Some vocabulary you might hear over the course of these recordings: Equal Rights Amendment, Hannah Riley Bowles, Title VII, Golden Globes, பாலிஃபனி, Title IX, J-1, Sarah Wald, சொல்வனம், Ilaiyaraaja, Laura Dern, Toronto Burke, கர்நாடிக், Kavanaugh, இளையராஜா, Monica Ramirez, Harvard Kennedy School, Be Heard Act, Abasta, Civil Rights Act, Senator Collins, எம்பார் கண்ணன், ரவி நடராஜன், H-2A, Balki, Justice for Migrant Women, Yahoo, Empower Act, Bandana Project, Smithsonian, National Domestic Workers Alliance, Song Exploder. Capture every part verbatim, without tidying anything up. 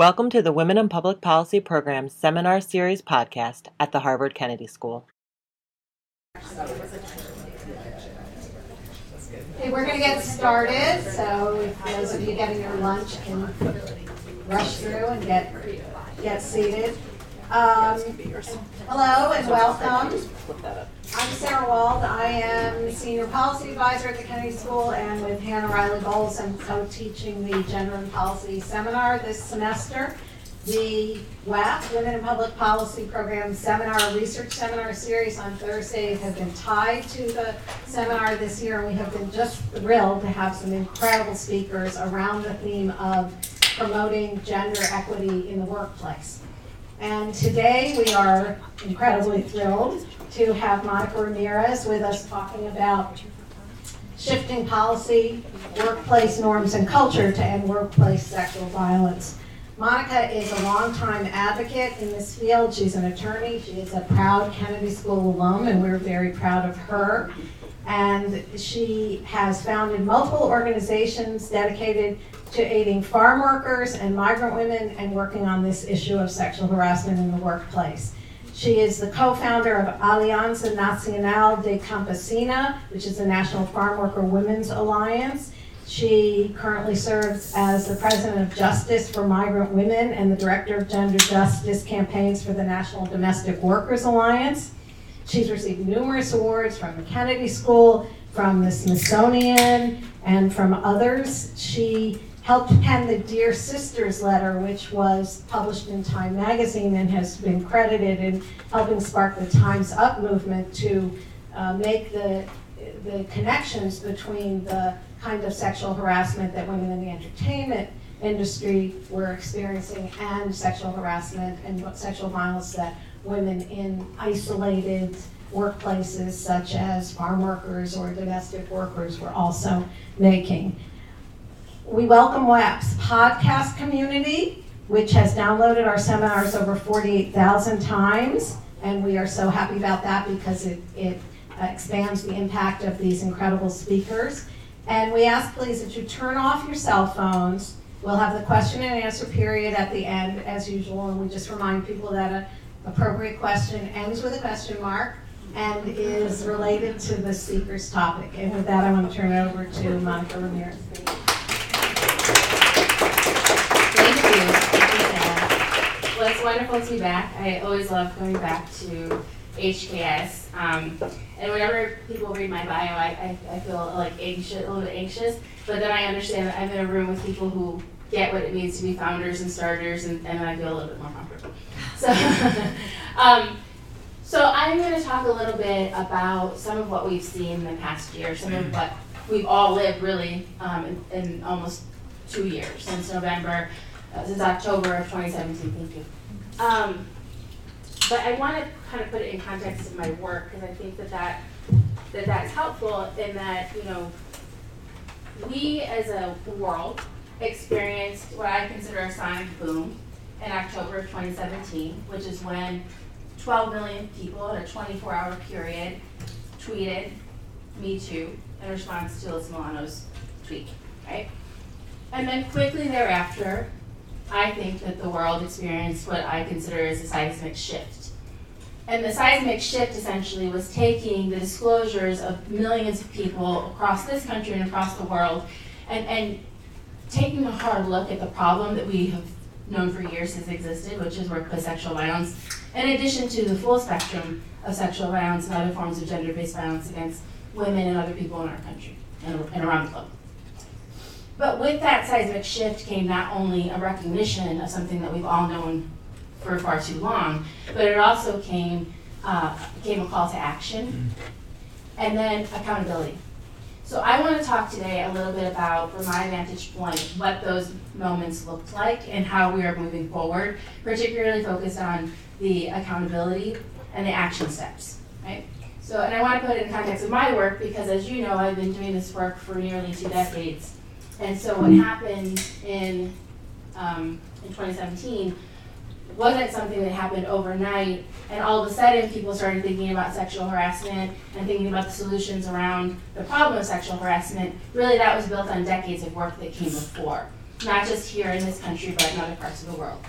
Welcome to the Women in Public Policy Program Seminar Series podcast at the Harvard Kennedy School. Hey, we're going to get started, so if those of you getting your lunch can rush through and get, get seated. Um, hello and welcome. I'm Sarah Wald. I am Senior Policy Advisor at the Kennedy School and with Hannah Riley Bowles I'm co-teaching the Gender and Policy Seminar this semester. The W A P, Women in Public Policy Program Seminar, Research Seminar Series on Thursdays have been tied to the seminar this year, and we have been just thrilled to have some incredible speakers around the theme of promoting gender equity in the workplace. And today we are incredibly thrilled to have Monica Ramirez with us talking about shifting policy, workplace norms and culture to end workplace sexual violence. Monica is a longtime advocate in this field. She's an attorney. She is a proud Kennedy School alum, and we're very proud of her. And she has founded multiple organizations dedicated to aiding farm workers and migrant women and working on this issue of sexual harassment in the workplace. She is the co-founder of Alianza Nacional de Campesina, which is the National Farm Worker Women's Alliance. She currently serves as the president of Justice for Migrant Women and the director of gender justice campaigns for the National Domestic Workers Alliance. She's received numerous awards from the Kennedy School, from the Smithsonian, and from others. She helped pen the Dear Sisters letter, which was published in Time magazine and has been credited in helping spark the Time's Up movement to uh, make the, the connections between the kind of sexual harassment that women in the entertainment industry were experiencing and sexual harassment and sexual violence that women in isolated workplaces such as farm workers or domestic workers were also making. We welcome W A P's podcast community, which has downloaded our seminars over forty-eight thousand times, and we are so happy about that because it, it expands the impact of these incredible speakers. And we ask, please, that you turn off your cell phones. We'll have the question and answer period at the end, as usual, and we just remind people that an appropriate question ends with a question mark and is related to the speaker's topic. And with that, I want to turn it over to Monica Ramirez. Thank you. Thank you, Sarah. Well, it's wonderful to be back. I always love coming back to H K S. Um, and whenever people read my bio, I, I, I feel like anxious, a little bit anxious, but then I understand that I'm in a room with people who get what it means to be founders and starters, and, and then I feel a little bit more comfortable. So, um, so I'm going to talk a little bit about some of what we've seen in the past year, some of what we've all lived really um, in, in almost two years, since November, uh, since October of twenty seventeen, thank you. Um, But I want to kind of put it in context of my work, because I think that, that that that's helpful in that, you know, we as a world experienced what I consider a sonic boom in October of twenty seventeen, which is when twelve million people in a twenty-four hour period tweeted Me Too in response to Alyssa Milano's tweet, right? And then quickly thereafter, I think that the world experienced what I consider as a seismic shift. And the seismic shift essentially was taking the disclosures of millions of people across this country and across the world and, and taking a hard look at the problem that we have known for years has existed, which is workplace sexual violence, in addition to the full spectrum of sexual violence and other forms of gender-based violence against women and other people in our country and, and around the globe. But with that seismic shift came not only a recognition of something that we've all known for far too long, but it also came, uh, came a call to action and then accountability. So I want to talk today a little bit about, from my vantage point, what those moments looked like and how we are moving forward, particularly focused on the accountability and the action steps, right? So, and I want to put it in context of my work because, as you know, I've been doing this work for nearly two decades. And so what happened in um, in twenty seventeen wasn't something that happened overnight, and all of a sudden people started thinking about sexual harassment and thinking about the solutions around the problem of sexual harassment. Really, that was built on decades of work that came before. not just here in this country, but in other parts of the world.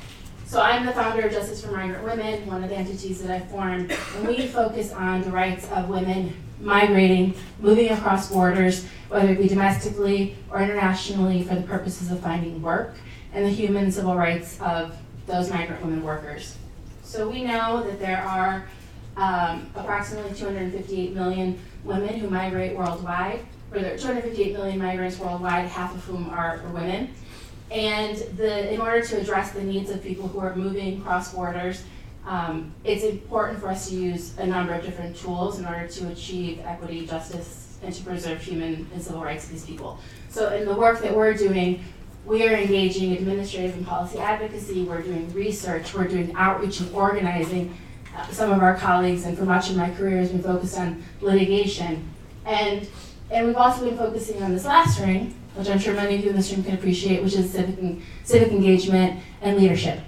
So I'm the founder of Justice for Migrant Women, one of the entities that I formed, and we focus on the rights of women migrating, moving across borders, whether it be domestically or internationally, for the purposes of finding work, and the human civil rights of those migrant women workers. So we know that there are um, approximately two hundred fifty-eight million women who migrate worldwide, or there are two hundred fifty-eight million migrants worldwide, half of whom are women. And the, in order to address the needs of people who are moving cross borders, um, it's important for us to use a number of different tools in order to achieve equity, justice, and to preserve human and civil rights of these people. So in the work that we're doing, we are engaging administrative and policy advocacy, we're doing research, we're doing outreach and organizing. Uh, some of our colleagues, and for much of my career, has been focused on litigation. And, and we've also been focusing on this last ring, which I'm sure many of you in this room can appreciate, which is civic, en- civic engagement and leadership.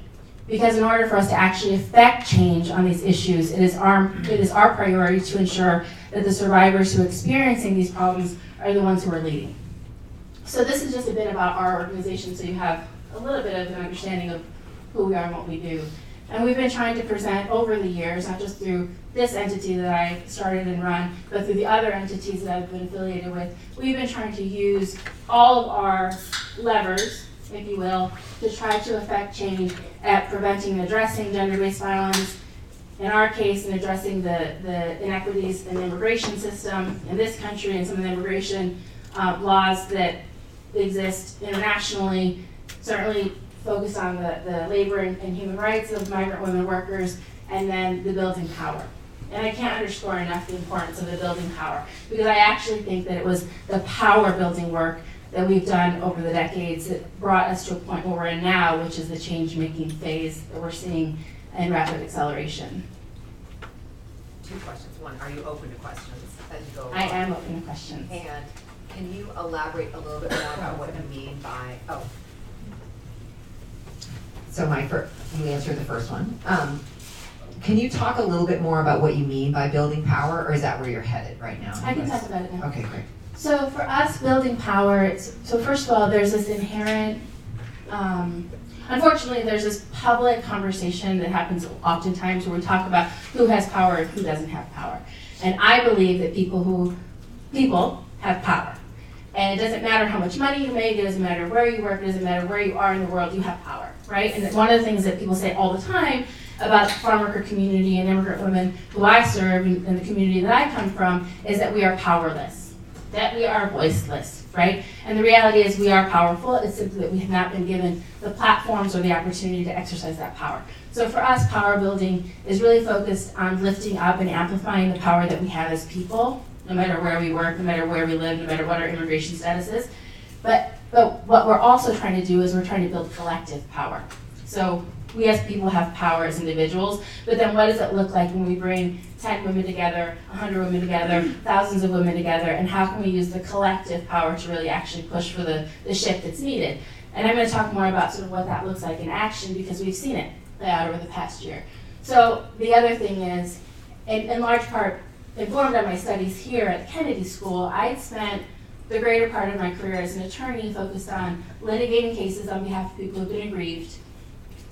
Because in order for us to actually affect change on these issues, it is our, it is our priority to ensure that the survivors who are experiencing these problems are the ones who are leading. So this is just a bit about our organization, so you have a little bit of an understanding of who we are and what we do. And we've been trying to present over the years, not just through this entity that I started and run, but through the other entities that I've been affiliated with, we've been trying to use all of our levers, if you will, to try to affect change at preventing and addressing gender-based violence, in our case, in addressing the, the inequities in the immigration system in this country and some of the immigration uh, laws that exist internationally, certainly focus on the, the labor and, and human rights of migrant women workers, and then the building power. And I can't underscore enough the importance of the building power, because I actually think that it was the power building work that we've done over the decades that brought us to a point where we're in now, which is the change making phase that we're seeing in rapid acceleration. Two questions. One, are you open to questions as you go along? I am open to questions. And can you elaborate a little bit more about what you mean by, oh. So my first, you answered the first one. Um, can you talk a little bit more about what you mean by building power, or is that where you're headed right now? I can talk about it now. Okay, great. So for us, building power, it's, so first of all, there's this inherent, um, unfortunately, there's this public conversation that happens oftentimes where we talk about who has power and who doesn't have power. And I believe that people who, people have power. And it doesn't matter how much money you make, it doesn't matter where you work, it doesn't matter where you are in the world, you have power, right? And one of the things that people say all the time about the farm worker community and immigrant women who I serve and, and the community that I come from is that we are powerless, that we are voiceless, right? And the reality is we are powerful, it's simply that we have not been given the platforms or the opportunity to exercise that power. So for us, power building is really focused on lifting up and amplifying the power that we have as people, no matter where we work, no matter where we live, no matter what our immigration status is. But but what we're also trying to do is we're trying to build collective power. So we as people have power as individuals, but then what does it look like when we bring ten women together, one hundred women together, thousands of women together, and how can we use the collective power to really actually push for the, the shift that's needed? And I'm going to talk more about sort of what that looks like in action, because we've seen it play out over the past year. So the other thing is, in, in large part, informed on my studies here at Kennedy School, I'd spent the greater part of my career as an attorney focused on litigating cases on behalf of people who've been aggrieved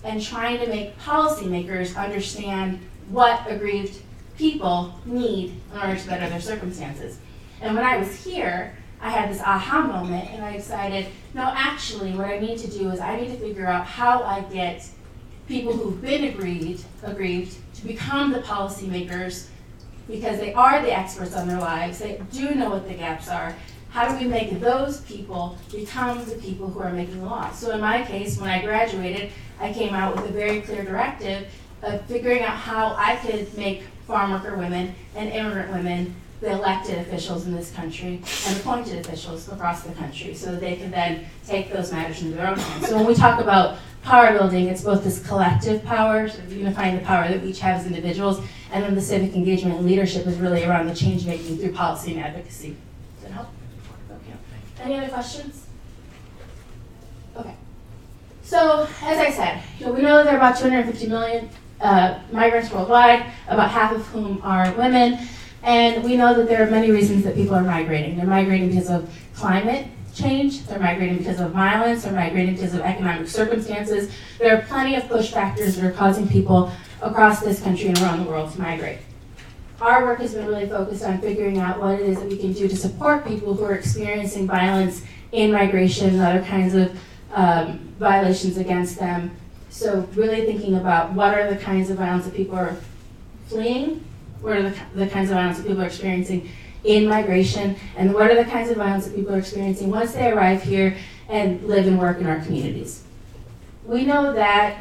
and trying to make policymakers understand what aggrieved people need in order to better their circumstances. And when I was here, I had this aha moment, and I decided, no, actually, what I need to do is I need to figure out how I get people who've been aggrieved, aggrieved to become the policymakers, because they are the experts on their lives, they do know what the gaps are. How do we make those people become the people who are making laws? So in my case, when I graduated, I came out with a very clear directive of figuring out how I could make farm worker women and immigrant women the elected officials in this country and appointed officials across the country, so that they could then take those matters into their own hands. So when we talk about power building, it's both this collective power, sort of unifying the power that we each have as individuals, and then the civic engagement and leadership is really around the change making through policy and advocacy. Does that help? Okay. Any other questions? Okay. So as I said, you know, we know there are about two hundred fifty million uh, migrants worldwide, about half of whom are women, and we know that there are many reasons that people are migrating. They're migrating because of climate change, they're migrating because of violence, they're migrating because of economic circumstances. There are plenty of push factors that are causing people across this country and around the world to migrate. Our work has been really focused on figuring out what it is that we can do to support people who are experiencing violence in migration and other kinds of um, violations against them. So really thinking about what are the kinds of violence that people are fleeing, what are the, the kinds of violence that people are experiencing in migration, and what are the kinds of violence that people are experiencing once they arrive here and live and work in our communities. We know that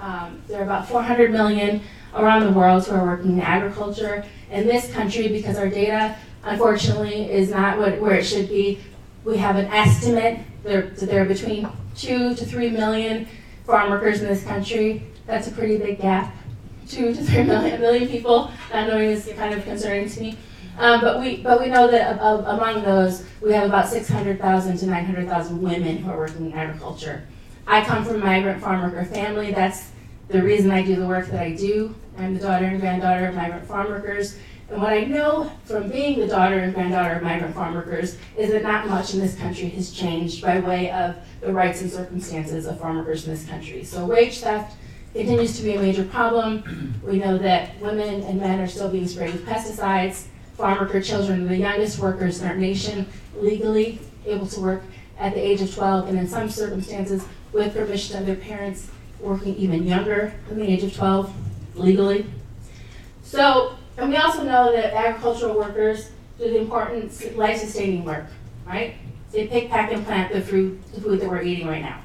um, there are about four hundred million around the world who are working in agriculture. In this country, because our data, unfortunately, is not what, where it should be, we have an estimate that there are between two to three million farm workers in this country. That's a pretty big gap, two to three million, million people. Not knowing is kind of concerning to me. Um, but we but we know that ab- among those, we have about six hundred thousand to nine hundred thousand women who are working in agriculture. I come from a migrant farm worker family. That's the reason I do the work that I do. I'm the daughter and granddaughter of migrant farm workers. And what I know from being the daughter and granddaughter of migrant farm workers is that not much in this country has changed by way of the rights and circumstances of farm workers in this country. So wage theft continues to be a major problem. We know that women and men are still being sprayed with pesticides. Farm worker children are the youngest workers in our nation, legally able to work at the age of twelve, and in some circumstances, with permission of their parents, working even younger than the age of twelve, legally. So, and we also know that agricultural workers do the important life-sustaining work, right? They pick, pack, and plant the fruit, the food that we're eating right now.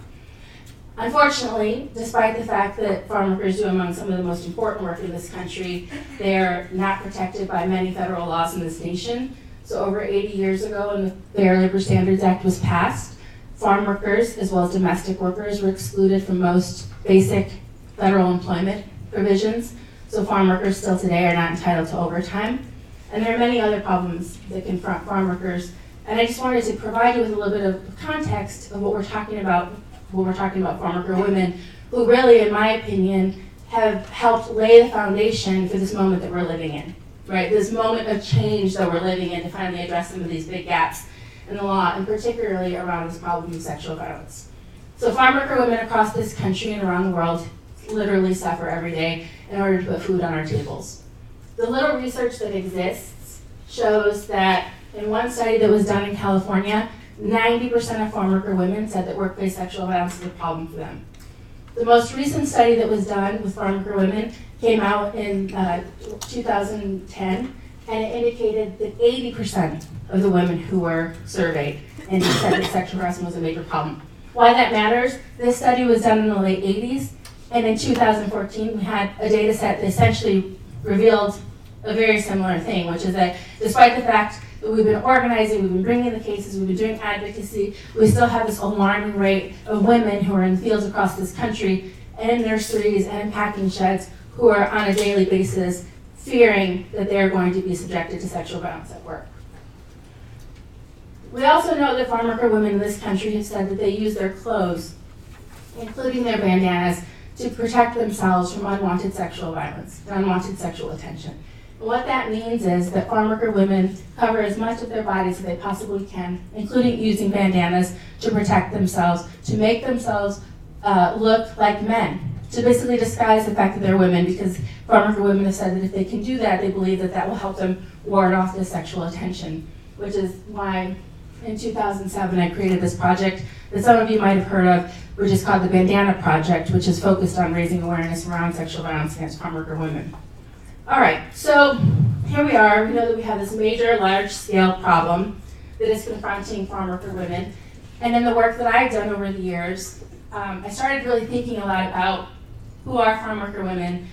Unfortunately, despite the fact that farm workers do among some of the most important work in this country, they are not protected by many federal laws in this nation. So over eighty years ago, when the Fair Labor Standards Act was passed, farm workers, as well as domestic workers, were excluded from most basic federal employment provisions. So farm workers still today are not entitled to overtime. And there are many other problems that confront farm workers. And I just wanted to provide you with a little bit of context of what we're talking about when we're talking about farm worker women, who really, in my opinion, have helped lay the foundation for this moment that we're living in, right? This moment of change that we're living in to finally address some of these big gaps in the law, and particularly around this problem of sexual violence. So farm worker women across this country and around the world literally suffer every day in order to put food on our tables. The little research that exists shows that in one study that was done in California, ninety percent of farm worker women said that workplace sexual violence is a problem for them. The most recent study that was done with farm worker women came out in uh, two thousand ten, and it indicated that eighty percent of the women who were surveyed and said that sexual harassment was a major problem. Why that matters, this study was done in the late eighties, and in two thousand fourteen we had a data set that essentially revealed a very similar thing, which is that despite the fact that we've been organizing, we've been bringing the cases, we've been doing advocacy, we still have this alarming rate of women who are in fields across this country, and in nurseries and in packing sheds, who are on a daily basis fearing that they're going to be subjected to sexual violence at work. We also know that farm worker women in this country have said that they use their clothes, including their bandanas, to protect themselves from unwanted sexual violence and unwanted sexual attention. What that means is that farm worker women cover as much of their bodies as they possibly can, including using bandanas to protect themselves, to make themselves uh, look like men, to basically disguise the fact that they're women, because farm worker women have said that if they can do that, they believe that that will help them ward off this sexual attention, which is why in two thousand seven I created this project that some of you might have heard of, which is called the Bandana Project, which is focused on raising awareness around sexual violence against farm worker women. All right, so here we are. We know that we have this major, large-scale problem that is confronting farm worker women. And in the work that I've done over the years, um, I started really thinking a lot about who are farm worker women,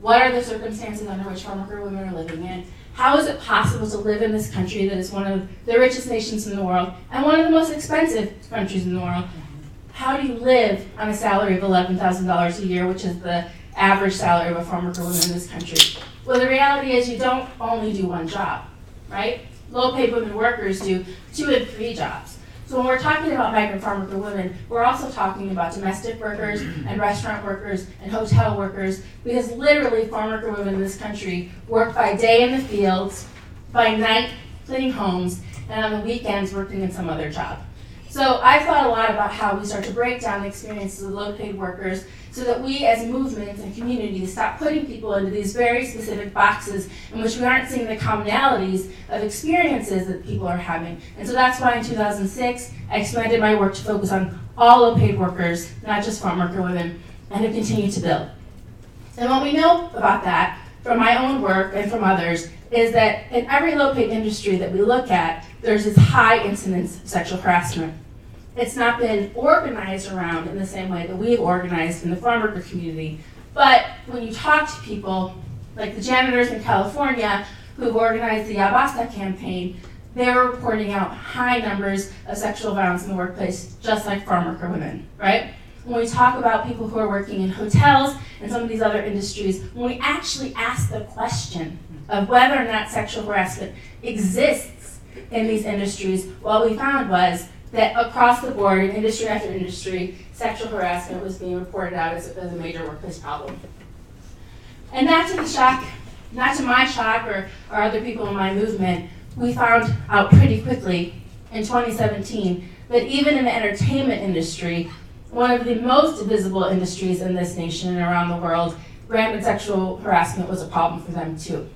what are the circumstances under which farm worker women are living in, how is it possible to live in this country that is one of the richest nations in the world and one of the most expensive countries in the world? How do you live on a salary of eleven thousand dollars a year, which is the average salary of a farm worker woman in this country? Well, the reality is you don't only do one job, right? Low-paid women workers do two and three jobs. So when we're talking about migrant farm worker women, we're also talking about domestic workers and restaurant workers and hotel workers, because literally farm worker women in this country work by day in the fields, by night cleaning homes, and on the weekends working in some other job. So I've thought a lot about how we start to break down the experiences of low-paid workers so that we as movements and communities stop putting people into these very specific boxes in which we aren't seeing the commonalities of experiences that people are having. And so that's why in two thousand six, I expanded my work to focus on all low-paid workers, not just farm worker women, and have continued to build. And what we know about that from my own work and from others is that in every low-paid industry that we look at, there's this high incidence of sexual harassment. It's not been organized around in the same way that we've organized in the farm worker community, but when you talk to people, like the janitors in California who've organized the Abasta campaign, they're reporting out high numbers of sexual violence in the workplace, just like farm worker women, right? When we talk about people who are working in hotels and some of these other industries, when we actually ask the question of whether or not sexual harassment exists in these industries, what we found was that across the board, in industry after industry, sexual harassment was being reported out as a, as a major workplace problem. And not to the shock, not to my shock or, or other people in my movement, we found out pretty quickly in twenty seventeen that even in the entertainment industry, one of the most visible industries in this nation and around the world, rampant sexual harassment was a problem for them too.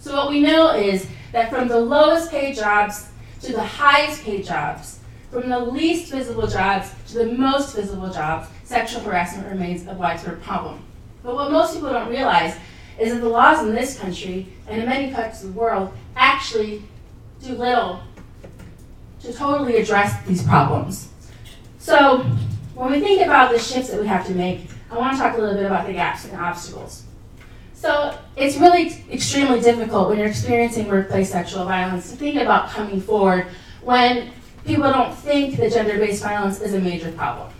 So what we know is that from the lowest paid jobs to the highest paid jobs, from the least visible jobs to the most visible jobs, sexual harassment remains a widespread problem. But what most people don't realize is that the laws in this country and in many parts of the world actually do little to totally address these problems. So, when we think about the shifts that we have to make, I want to talk a little bit about the gaps and obstacles. So it's really extremely difficult when you're experiencing workplace sexual violence to think about coming forward when people don't think that gender-based violence is a major problem,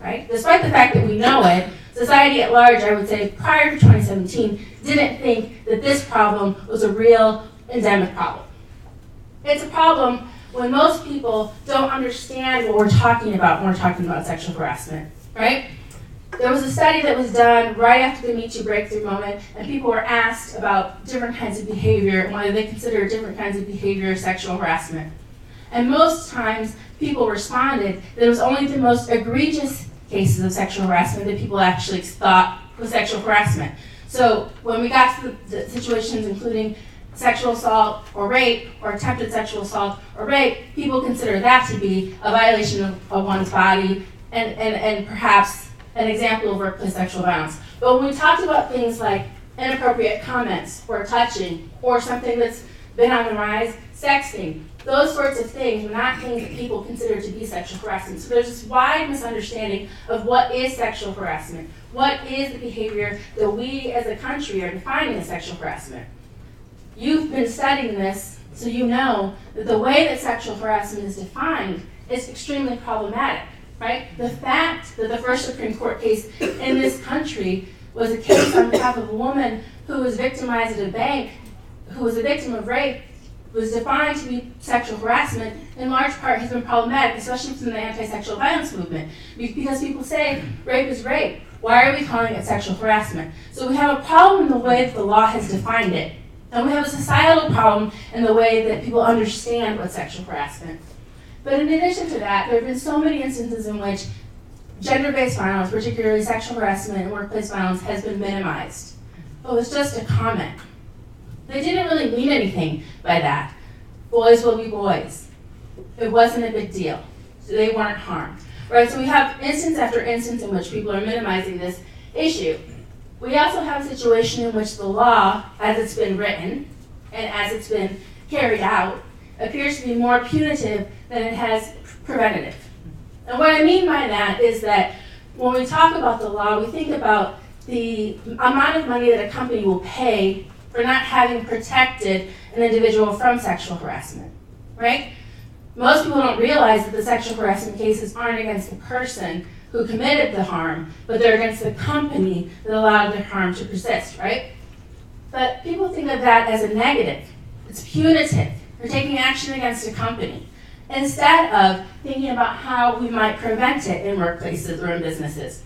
right? Despite the fact that we know it, society at large, I would say, prior to twenty seventeen, didn't think that this problem was a real endemic problem. It's a problem when most people don't understand what we're talking about when we're talking about sexual harassment, right? There was a study that was done right after the Me Too breakthrough moment, and people were asked about different kinds of behavior and whether they consider different kinds of behavior sexual harassment. And most times, people responded that it was only the most egregious cases of sexual harassment that people actually thought was sexual harassment. So when we got to the, the situations including sexual assault or rape or attempted sexual assault or rape, people consider that to be a violation of, of one's body and, and, and perhaps an example of workplace sexual violence. But when we talked about things like inappropriate comments or touching or something that's been on the rise, sexting, those sorts of things are not things that people consider to be sexual harassment. So there's this wide misunderstanding of what is sexual harassment, what is the behavior that we as a country are defining as sexual harassment. You've been studying this, so you know that the way that sexual harassment is defined is extremely problematic, right? The fact that the first Supreme Court case in this country was a case on behalf of a woman who was victimized at a bank, who was a victim of rape, was defined to be sexual harassment, in large part has been problematic, especially from the anti-sexual violence movement, because people say rape is rape. Why are we calling it sexual harassment? So we have a problem in the way that the law has defined it. And we have a societal problem in the way that people understand what sexual harassment. But in addition to that, there have been so many instances in which gender-based violence, particularly sexual harassment and workplace violence, has been minimized. It was just a comment. They didn't really mean anything by that. Boys will be boys. It wasn't a big deal. So they weren't harmed. Right? So we have instance after instance in which people are minimizing this issue. We also have a situation in which the law, as it's been written and as it's been carried out, appears to be more punitive than it has preventative. And what I mean by that is that when we talk about the law, we think about the amount of money that a company will pay for not having protected an individual from sexual harassment, right? Most people don't realize that the sexual harassment cases aren't against the person who committed the harm, but they're against the company that allowed the harm to persist, right? But people think of that as a negative. It's punitive. They're taking action against a company instead of thinking about how we might prevent it in workplaces or in businesses.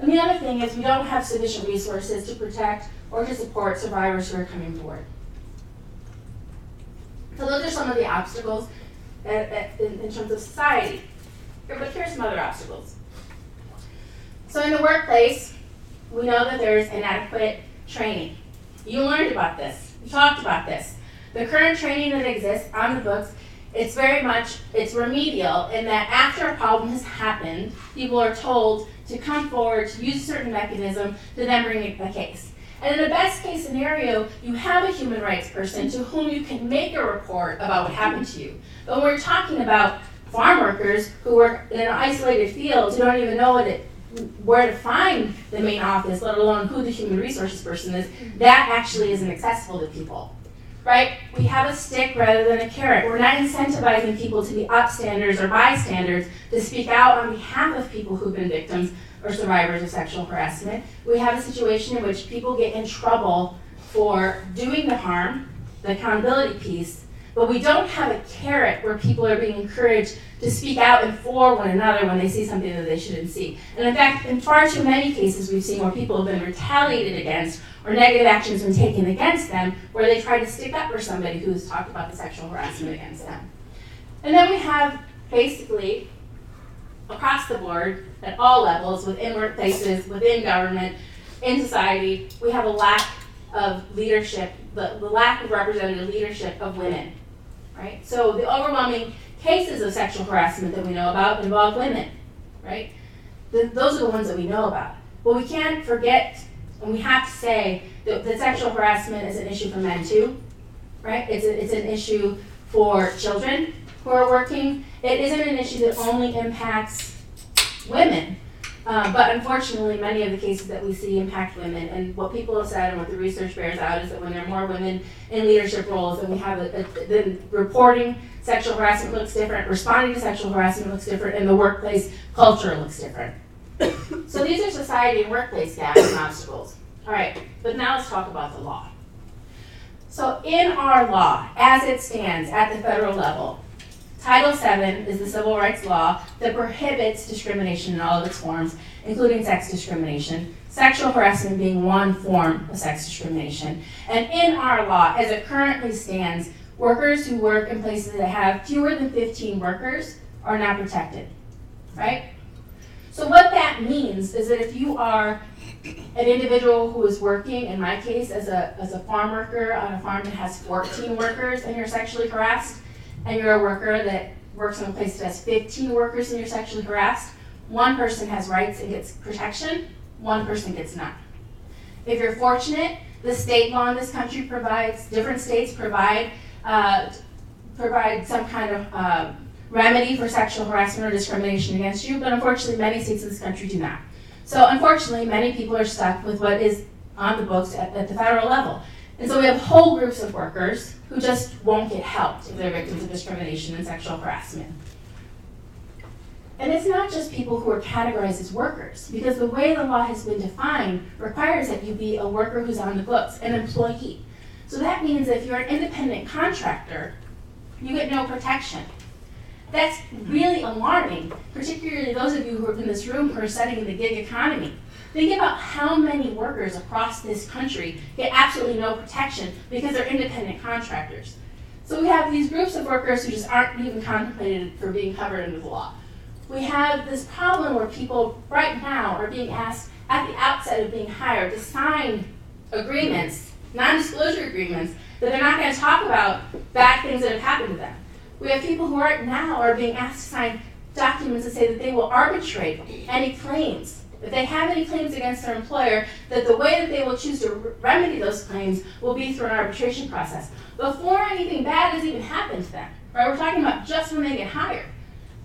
And the other thing is we don't have sufficient resources to protect or to support survivors who are coming forward. So those are some of the obstacles that, that in, in terms of society. Here, but here's some other obstacles. So in the workplace, we know that there's inadequate training. You learned about this. You talked about this. The current training that exists on the books, it's very much, it's remedial in that after a problem has happened, people are told to come forward, to use a certain mechanism, to then bring a case. And in the best case scenario, you have a human rights person to whom you can make a report about what happened to you. But when we're talking about farm workers who work in an isolated field, who don't even know what it, where to find the main office, let alone who the human resources person is, that actually isn't accessible to people. Right? We have a stick rather than a carrot. We're not incentivizing people to be upstanders or bystanders, to speak out on behalf of people who've been victims or survivors of sexual harassment. We have a situation in which people get in trouble for doing the harm, the accountability piece, but we don't have a carrot where people are being encouraged to speak out and for one another when they see something that they shouldn't see. And in fact, in far too many cases we've seen where people have been retaliated against or negative actions been taken against them where they try to stick up for somebody who has talked about the sexual harassment against them. And then we have basically across the board at all levels, within workplaces, within government, in society, we have a lack of leadership, the, the lack of representative leadership of women. Right? So the overwhelming cases of sexual harassment that we know about involve women, right? The, those are the ones that we know about. But we can't forget, and we have to say, that, that sexual harassment is an issue for men too, right? It's, a, it's an issue for children who are working. It isn't an issue that only impacts women, uh, but unfortunately many of the cases that we see impact women. And what people have said and what the research bears out is that when there are more women in leadership roles, and we have a, a, then reporting sexual harassment looks different, responding to sexual harassment looks different, and the workplace culture looks different. So these are society and workplace gaps and obstacles. All right, but now let's talk about the law. So in our law, as it stands at the federal level, Title seven is the civil rights law that prohibits discrimination in all of its forms, including sex discrimination, sexual harassment being one form of sex discrimination. And in our law, as it currently stands, workers who work in places that have fewer than fifteen workers are not protected, right? So what that means is that if you are an individual who is working, in my case, as a, as a farm worker on a farm that has fourteen workers and you're sexually harassed, and you're a worker that works in a place that has fifteen workers and you're sexually harassed, one person has rights and gets protection, one person gets none. If you're fortunate, the state law in this country provides, different states provide uh, provide some kind of uh, remedy for sexual harassment or discrimination against you, but unfortunately many states in this country do not. So unfortunately, many people are stuck with what is on the books at, at the federal level. And so we have whole groups of workers who just won't get helped if they're victims of discrimination and sexual harassment. And it's not just people who are categorized as workers, because the way the law has been defined requires that you be a worker who's on the books, an employee. So that means that if you're an independent contractor, you get no protection. That's really alarming, particularly those of you who are in this room who are studying the gig economy. Think about how many workers across this country get absolutely no protection because they're independent contractors. So we have these groups of workers who just aren't even contemplated for being covered under the law. We have this problem where people right now are being asked at the outset of being hired to sign agreements, non-disclosure agreements, that they're not going to talk about bad things that have happened to them. We have people who right now are being asked to sign documents that say that they will arbitrate any claims. If they have any claims against their employer, that the way that they will choose to re- remedy those claims will be through an arbitration process, before anything bad has even happened to them. Right? We're talking about just when they get hired.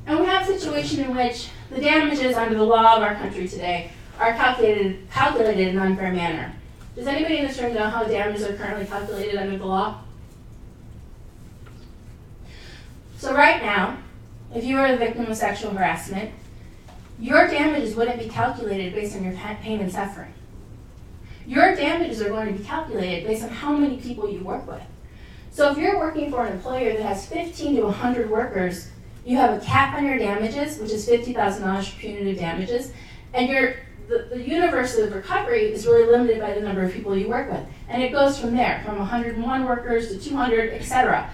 And we have a situation in which the damages under the law of our country today are calculated, calculated in an unfair manner. Does anybody in this room know how damages are currently calculated under the law? So right now, if you are the victim of sexual harassment, your damages wouldn't be calculated based on your pain and suffering. Your damages are going to be calculated based on how many people you work with. So if you're working for an employer that has fifteen to one hundred workers, you have a cap on your damages, which is fifty thousand dollars for punitive damages, and your the, the universe of recovery is really limited by the number of people you work with. And it goes from there, from one hundred one workers to two hundred, et cetera.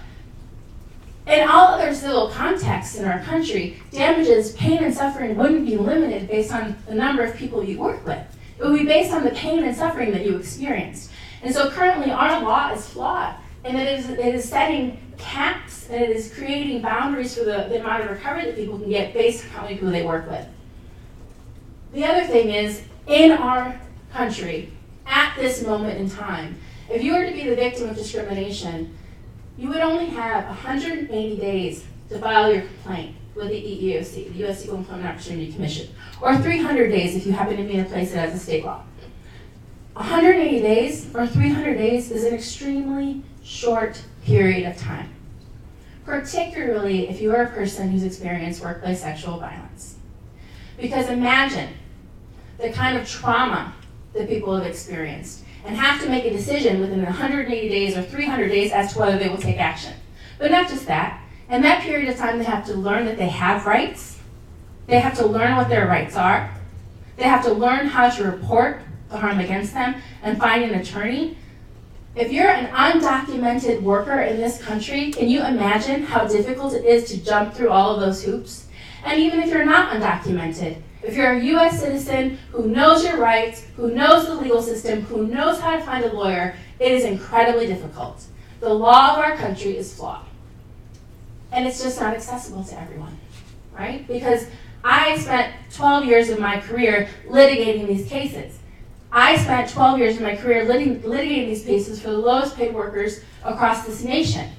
In all other civil contexts in our country, damages, pain, and suffering wouldn't be limited based on the number of people you work with. It would be based on the pain and suffering that you experienced. And so currently our law is flawed, and it is, it is setting caps, and it is creating boundaries for the, the amount of recovery that people can get based on who they work with. The other thing is, in our country, at this moment in time, if you were to be the victim of discrimination, you would only have one hundred eighty days to file your complaint with the E E O C, the U S Equal Employment Opportunity Commission, or three hundred days if you happen to be in a place that has a state law. one hundred eighty days or three hundred days is an extremely short period of time, particularly if you are a person who's experienced workplace sexual violence. Because imagine the kind of trauma that people have experienced and have to make a decision within one hundred eighty days or three hundred days as to whether they will take action. But not just that. In that period of time, they have to learn that they have rights. They have to learn what their rights are. They have to learn how to report the harm against them and find an attorney. If you're an undocumented worker in this country, can you imagine how difficult it is to jump through all of those hoops? And even if you're not undocumented, if you're a U S citizen who knows your rights, who knows the legal system, who knows how to find a lawyer, it is incredibly difficult. The law of our country is flawed. And it's just not accessible to everyone, right? Because I spent twelve years of my career litigating these cases. I spent twelve years of my career lit- litigating these cases for the lowest paid workers across this nation.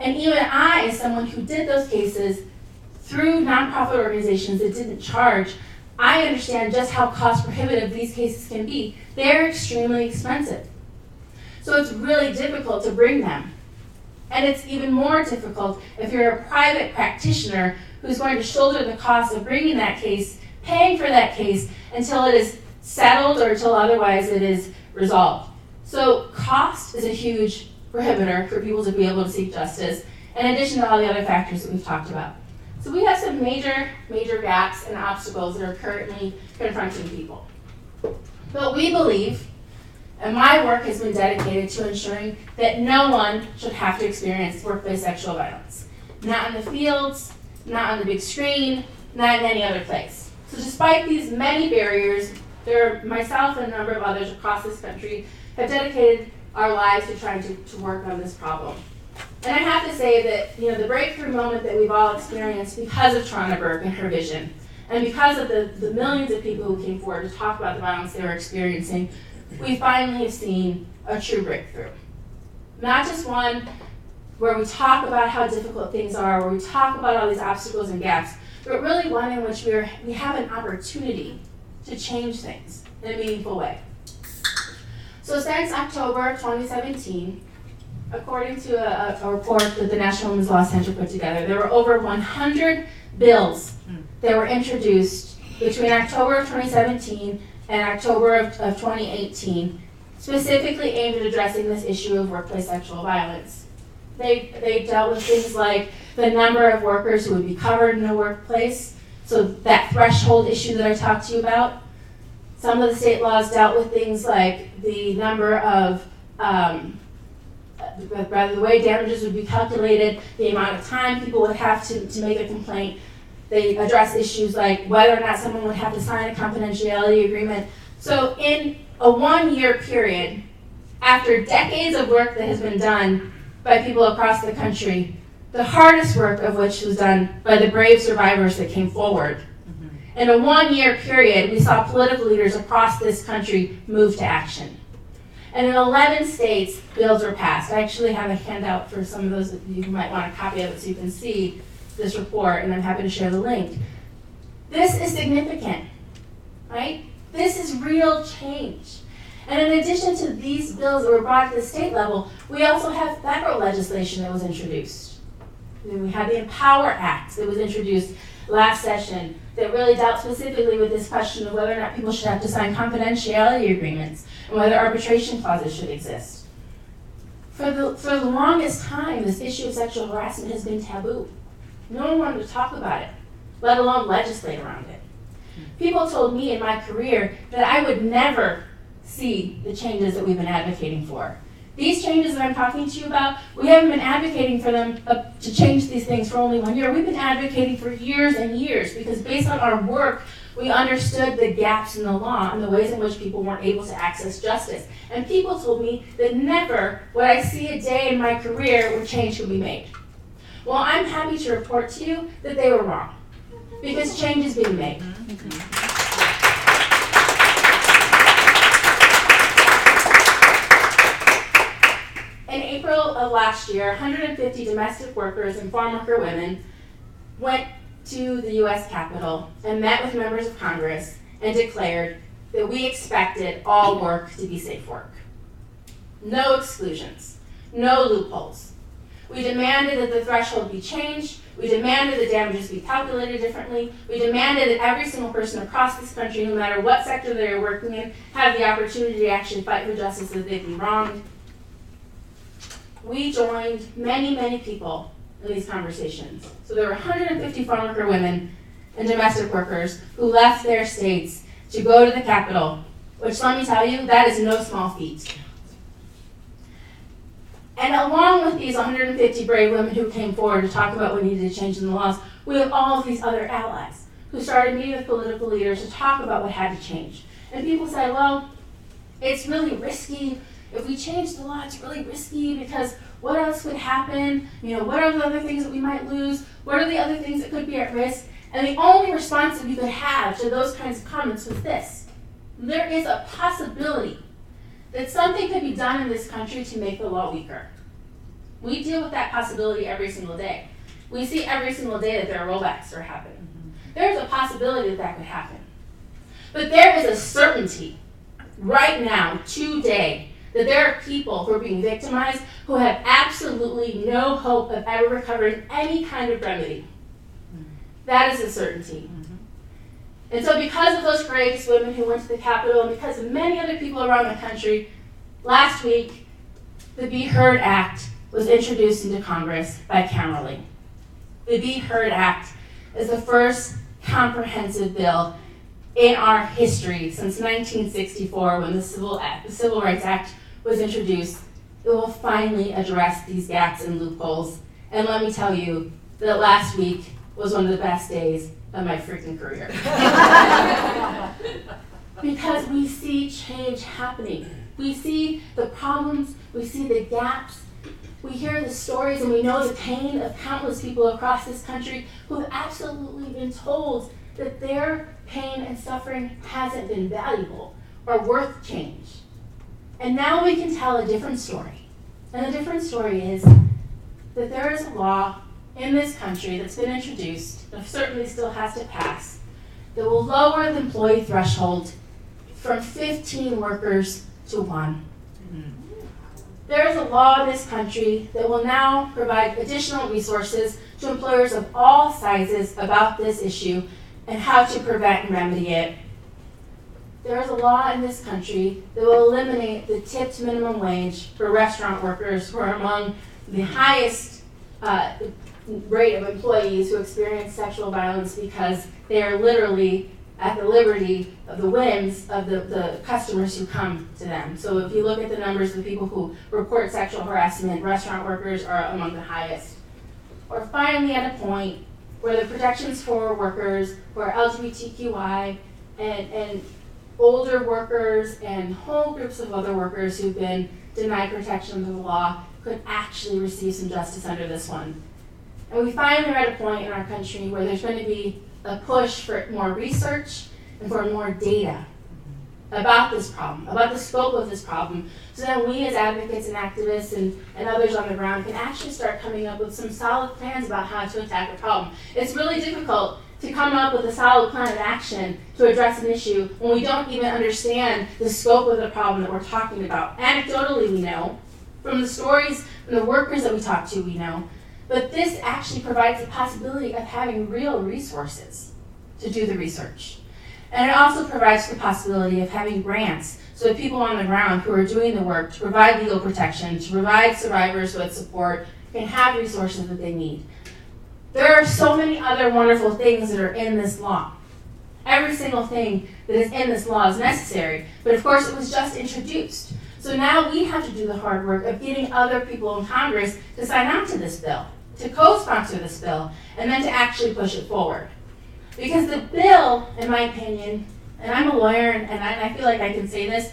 And even I, as someone who did those cases through nonprofit organizations that didn't charge, I understand just how cost prohibitive these cases can be. They're extremely expensive. So it's really difficult to bring them. And it's even more difficult if you're a private practitioner who's going to shoulder the cost of bringing that case, paying for that case, until it is settled or until otherwise it is resolved. So cost is a huge prohibitor for people to be able to seek justice, in addition to all the other factors that we've talked about. So we have some major, major gaps and obstacles that are currently confronting people. But we believe, and my work has been dedicated to ensuring that no one should have to experience workplace sexual violence. Not in the fields, not on the big screen, not in any other place. So despite these many barriers, there, myself and a number of others across this country have dedicated our lives to trying to, to work on this problem. And I have to say that, you know, the breakthrough moment that we've all experienced because of Toronto Burke and her vision, and because of the, the millions of people who came forward to talk about the violence they were experiencing, we finally have seen a true breakthrough. Not just one where we talk about how difficult things are, where we talk about all these obstacles and gaps, but really one in which we are, we have an opportunity to change things in a meaningful way. So since October twenty seventeen, according to a, a report that the National Women's Law Center put together, there were over one hundred bills that were introduced between October of twenty seventeen and October of, of twenty eighteen, specifically aimed at addressing this issue of workplace sexual violence. They, they dealt with things like the number of workers who would be covered in a workplace, so that threshold issue that I talked to you about. Some of the state laws dealt with things like the number of um, rather the way damages would be calculated, the amount of time people would have to, to make a complaint. They address issues like whether or not someone would have to sign a confidentiality agreement. So in a one-year period, after decades of work that has been done by people across the country, the hardest work of which was done by the brave survivors that came forward, mm-hmm. in a one-year period, we saw political leaders across this country move to action. And in eleven states, bills were passed. I actually have a handout for some of those of you who might want a copy of it so you can see this report, and I'm happy to share the link. This is significant, right? This is real change. And in addition to these bills that were brought at the state level, we also have federal legislation that was introduced. We had the Empower Act that was introduced last session that really dealt specifically with this question of whether or not people should have to sign confidentiality agreements and whether arbitration clauses should exist. For the, for the longest time, this issue of sexual harassment has been taboo. No one wanted to talk about it, let alone legislate around it. People told me in my career that I would never see the changes that we've been advocating for. These changes that I'm talking to you about, we haven't been advocating for them uh, to change these things for only one year. We've been advocating for years and years because based on our work, we understood the gaps in the law and the ways in which people weren't able to access justice. And people told me that never would I see a day in my career where change could be made. Well, I'm happy to report to you that they were wrong because change is being made. Okay. In April of last year, one hundred fifty domestic workers and farm worker women went to the U S Capitol and met with members of Congress and declared that we expected all work to be safe work. No exclusions, no loopholes. We demanded that the threshold be changed. We demanded that damages be calculated differently. We demanded that every single person across this country, no matter what sector they are working in, have the opportunity to actually fight for justice if they'd be wronged. We joined many, many people in these conversations. So there were one hundred fifty farm worker women and domestic workers who left their states to go to the Capitol, which let me tell you, that is no small feat. And along with these one hundred fifty brave women who came forward to talk about what needed to change in the laws, we have all of these other allies who started meeting with political leaders to talk about what had to change. And people say, well, it's really risky. If we change the law, it's really risky because what else would happen? You know, what are the other things that we might lose? What are the other things that could be at risk? And the only response that you could have to those kinds of comments was this. There is a possibility that something could be done in this country to make the law weaker. We deal with that possibility every single day. We see every single day that there are rollbacks are happening. There's a possibility that that could happen. But there is a certainty right now, today, that there are people who are being victimized who have absolutely no hope of ever recovering any kind of remedy. Mm-hmm. That is a certainty. Mm-hmm. And so because of those courageous women who went to the Capitol and because of many other people around the country, last week, the Be Heard Act was introduced into Congress bicamerally. The Be Heard Act is the first comprehensive bill in our history since nineteen sixty-four when the Civil, Act, the Civil Rights Act was introduced. It will finally address these gaps and loopholes. And let me tell you that last week was one of the best days of my freaking career. Because we see change happening. We see the problems, we see the gaps, we hear the stories, and we know the pain of countless people across this country who have absolutely been told that their pain and suffering hasn't been valuable or worth change. And now we can tell a different story. And the different story is that there is a law in this country that's been introduced, that certainly still has to pass, that will lower the employee threshold from fifteen workers to one. Mm-hmm. There is a law in this country that will now provide additional resources to employers of all sizes about this issue and how to prevent and remedy it. There is a law in this country that will eliminate the tipped minimum wage for restaurant workers who are among the highest uh, rate of employees who experience sexual violence because they are literally at the liberty of the whims of the, the customers who come to them. So if you look at the numbers of the people who report sexual harassment, restaurant workers are among the highest. Or finally at a point where the protections for workers who are L G B T Q I and, and older workers and whole groups of other workers who've been denied protection under the law could actually receive some justice under this one. And we finally are at a point in our country where there's going to be a push for more research and for more data about this problem, about the scope of this problem, so that we as advocates and activists and, and others on the ground can actually start coming up with some solid plans about how to attack a problem. It's really difficult to come up with a solid plan of action to address an issue when we don't even understand the scope of the problem that we're talking about. Anecdotally, we know. From the stories from the workers that we talk to, we know. But this actually provides the possibility of having real resources to do the research. And it also provides the possibility of having grants so that people on the ground who are doing the work to provide legal protection, to provide survivors with support, can have resources that they need. There are so many other wonderful things that are in this law. Every single thing that is in this law is necessary, but of course it was just introduced. So now we have to do the hard work of getting other people in Congress to sign on to this bill, to co-sponsor this bill, and then to actually push it forward. Because the bill, in my opinion, and I'm a lawyer, and, and, I, and I feel like I can say this,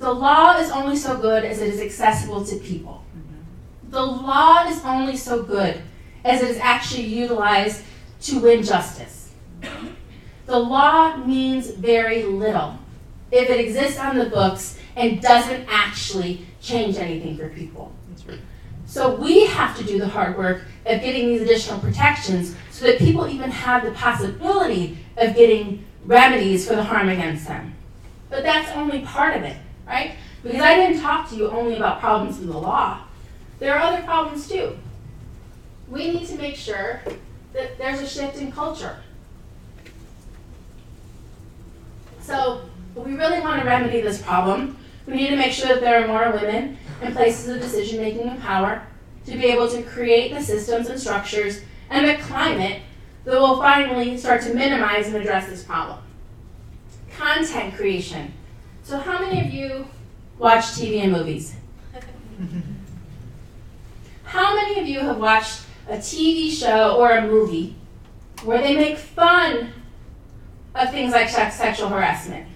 the law is only so good as it is accessible to people. Mm-hmm. The law is only so good as it is actually utilized to win justice. The law means very little if it exists on the books and doesn't actually change anything for people. That's right. So we have to do the hard work of getting these additional protections so that people even have the possibility of getting remedies for the harm against them. But that's only part of it, right? Because I didn't talk to you only about problems in the law. There are other problems too. We need to make sure that there's a shift in culture. So if we really want to remedy this problem, we need to make sure that there are more women in places of decision-making and power to be able to create the systems and structures and the climate that will finally start to minimize and address this problem. Content creation. So how many of you watch T V and movies? How many of you have watched a T V show or a movie where they make fun of things like sexual harassment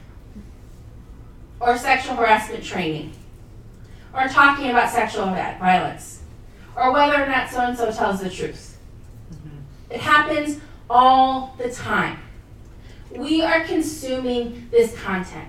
or sexual harassment training or talking about sexual violence or whether or not so-and-so tells the truth? Mm-hmm. It happens all the time. We are consuming this content.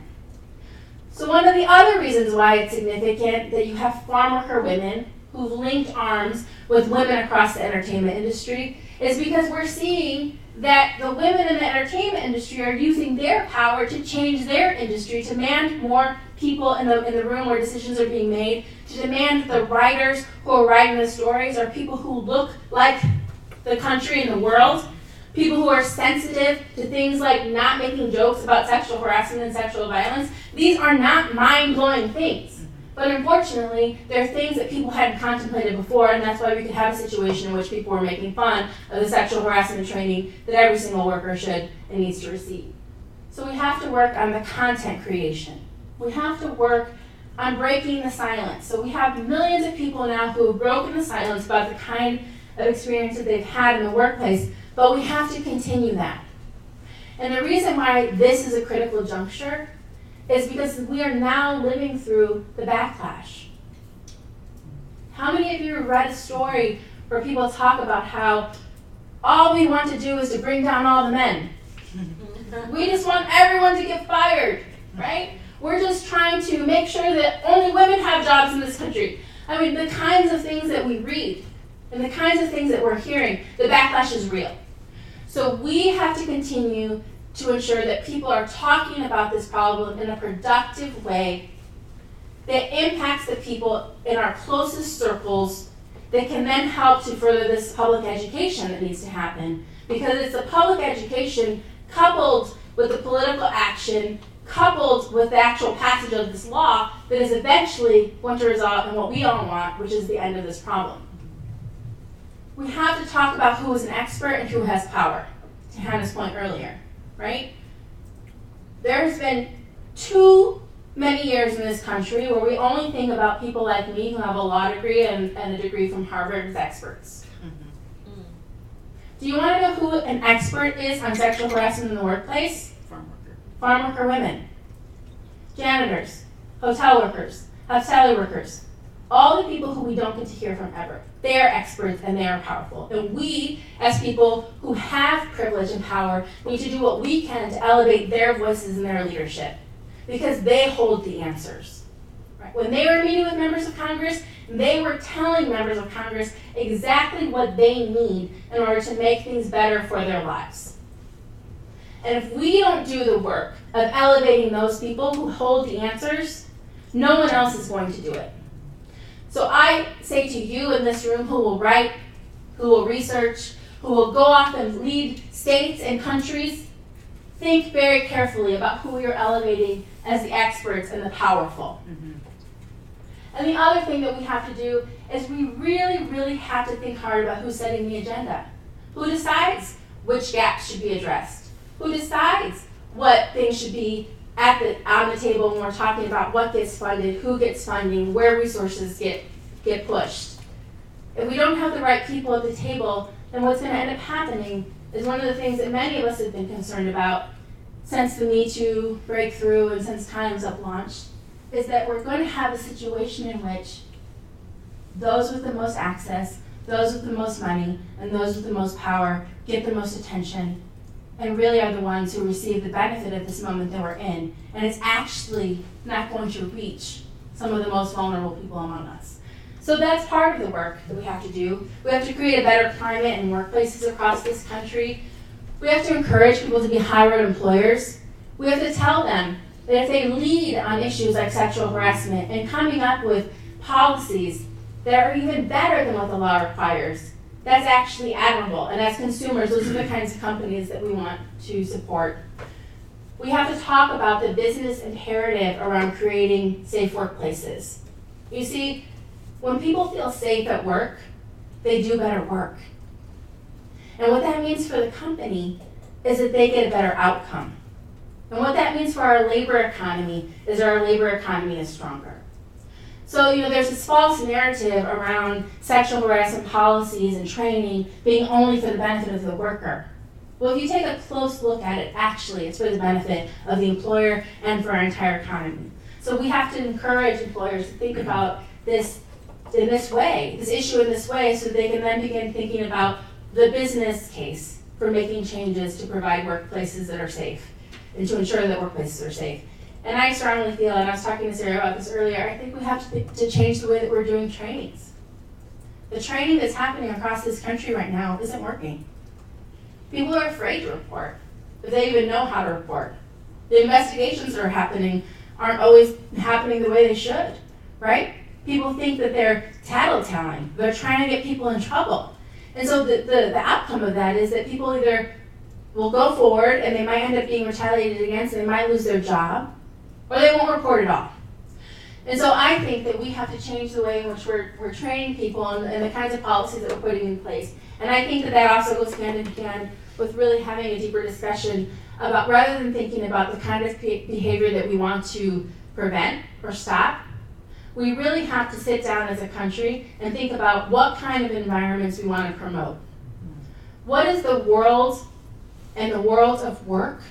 So one of the other reasons why it's significant that you have farm worker women who've linked arms with women across the entertainment industry is because we're seeing that the women in the entertainment industry are using their power to change their industry, to demand more people in the in the room where decisions are being made, to demand that the writers who are writing the stories are people who look like the country and the world, people who are sensitive to things like not making jokes about sexual harassment and sexual violence. These are not mind-blowing things. But unfortunately, there are things that people hadn't contemplated before, and that's why we could have a situation in which people were making fun of the sexual harassment training that every single worker should and needs to receive. So we have to work on the content creation. We have to work on breaking the silence. So we have millions of people now who have broken the silence about the kind of experience that they've had in the workplace, but we have to continue that. And the reason why this is a critical juncture is because we are now living through the backlash. How many of you have read a story where people talk about how all we want to do is to bring down all the men? We just want everyone to get fired, right? We're just trying to make sure that only women have jobs in this country. I mean, the kinds of things that we read and the kinds of things that we're hearing, the backlash is real. So we have to continue to ensure that people are talking about this problem in a productive way that impacts the people in our closest circles that can then help to further this public education that needs to happen, because it's the public education coupled with the political action, coupled with the actual passage of this law that is eventually going to result in what we all want, which is the end of this problem. We have to talk about who is an expert and who has power, to Hannah's point earlier. Right? There's been too many years in this country where we only think about people like me who have a law degree and, and a degree from Harvard as experts. Mm-hmm. Mm. Do you want to know who an expert is on sexual harassment in the workplace? Farm worker. Farm worker women. Janitors. Hotel workers. Hospitality workers. All the people who we don't get to hear from ever. They are experts and they are powerful. And we, as people who have privilege and power, need to do what we can to elevate their voices and their leadership, because they hold the answers. Right? When they were meeting with members of Congress, they were telling members of Congress exactly what they need in order to make things better for their lives. And if we don't do the work of elevating those people who hold the answers, no one else is going to do it. So I say to you in this room who will write, who will research, who will go off and lead states and countries, think very carefully about who you're elevating as the experts and the powerful. Mm-hmm. And the other thing that we have to do is we really, really have to think hard about who's setting the agenda. Who decides which gaps should be addressed? Who decides what things should be at the on the table when we're talking about what gets funded, who gets funding, where resources get get pushed. If we don't have the right people at the table, then what's going to end up happening is one of the things that many of us have been concerned about since the Me Too breakthrough and since Time's Up launched, is that we're going to have a situation in which those with the most access, those with the most money, and those with the most power get the most attention and really are the ones who receive the benefit of this moment that we're in. And it's actually not going to reach some of the most vulnerable people among us. So that's part of the work that we have to do. We have to create a better climate in workplaces across this country. We have to encourage people to be high-road employers. We have to tell them that if they lead on issues like sexual harassment and coming up with policies that are even better than what the law requires, that's actually admirable. And as consumers, those are the kinds of companies that we want to support. We have to talk about the business imperative around creating safe workplaces. You see, when people feel safe at work, they do better work. And what that means for the company is that they get a better outcome. And what that means for our labor economy is our labor economy is stronger. So, you know, there's this false narrative around sexual harassment policies and training being only for the benefit of the worker. Well, if you take a close look at it, actually, it's for the benefit of the employer and for our entire economy. So we have to encourage employers to think about this in this way, this issue in this way, so they can then begin thinking about the business case for making changes to provide workplaces that are safe and to ensure that workplaces are safe. And I strongly feel, and I was talking to Sarah about this earlier, I think we have to, to change the way that we're doing trainings. The training that's happening across this country right now isn't working. People are afraid to report, if they even know how to report. The investigations that are happening aren't always happening the way they should, right? People think that they're tattletelling, they're trying to get people in trouble. And so the, the, the outcome of that is that people either will go forward and they might end up being retaliated against and they might lose their job, or they won't report at all. And so I think that we have to change the way in which we're, we're training people and, and the kinds of policies that we're putting in place. And I think that that also goes hand in hand with really having a deeper discussion about, rather than thinking about the kind of behavior that we want to prevent or stop, we really have to sit down as a country and think about what kind of environments we want to promote. What is the world and the world of work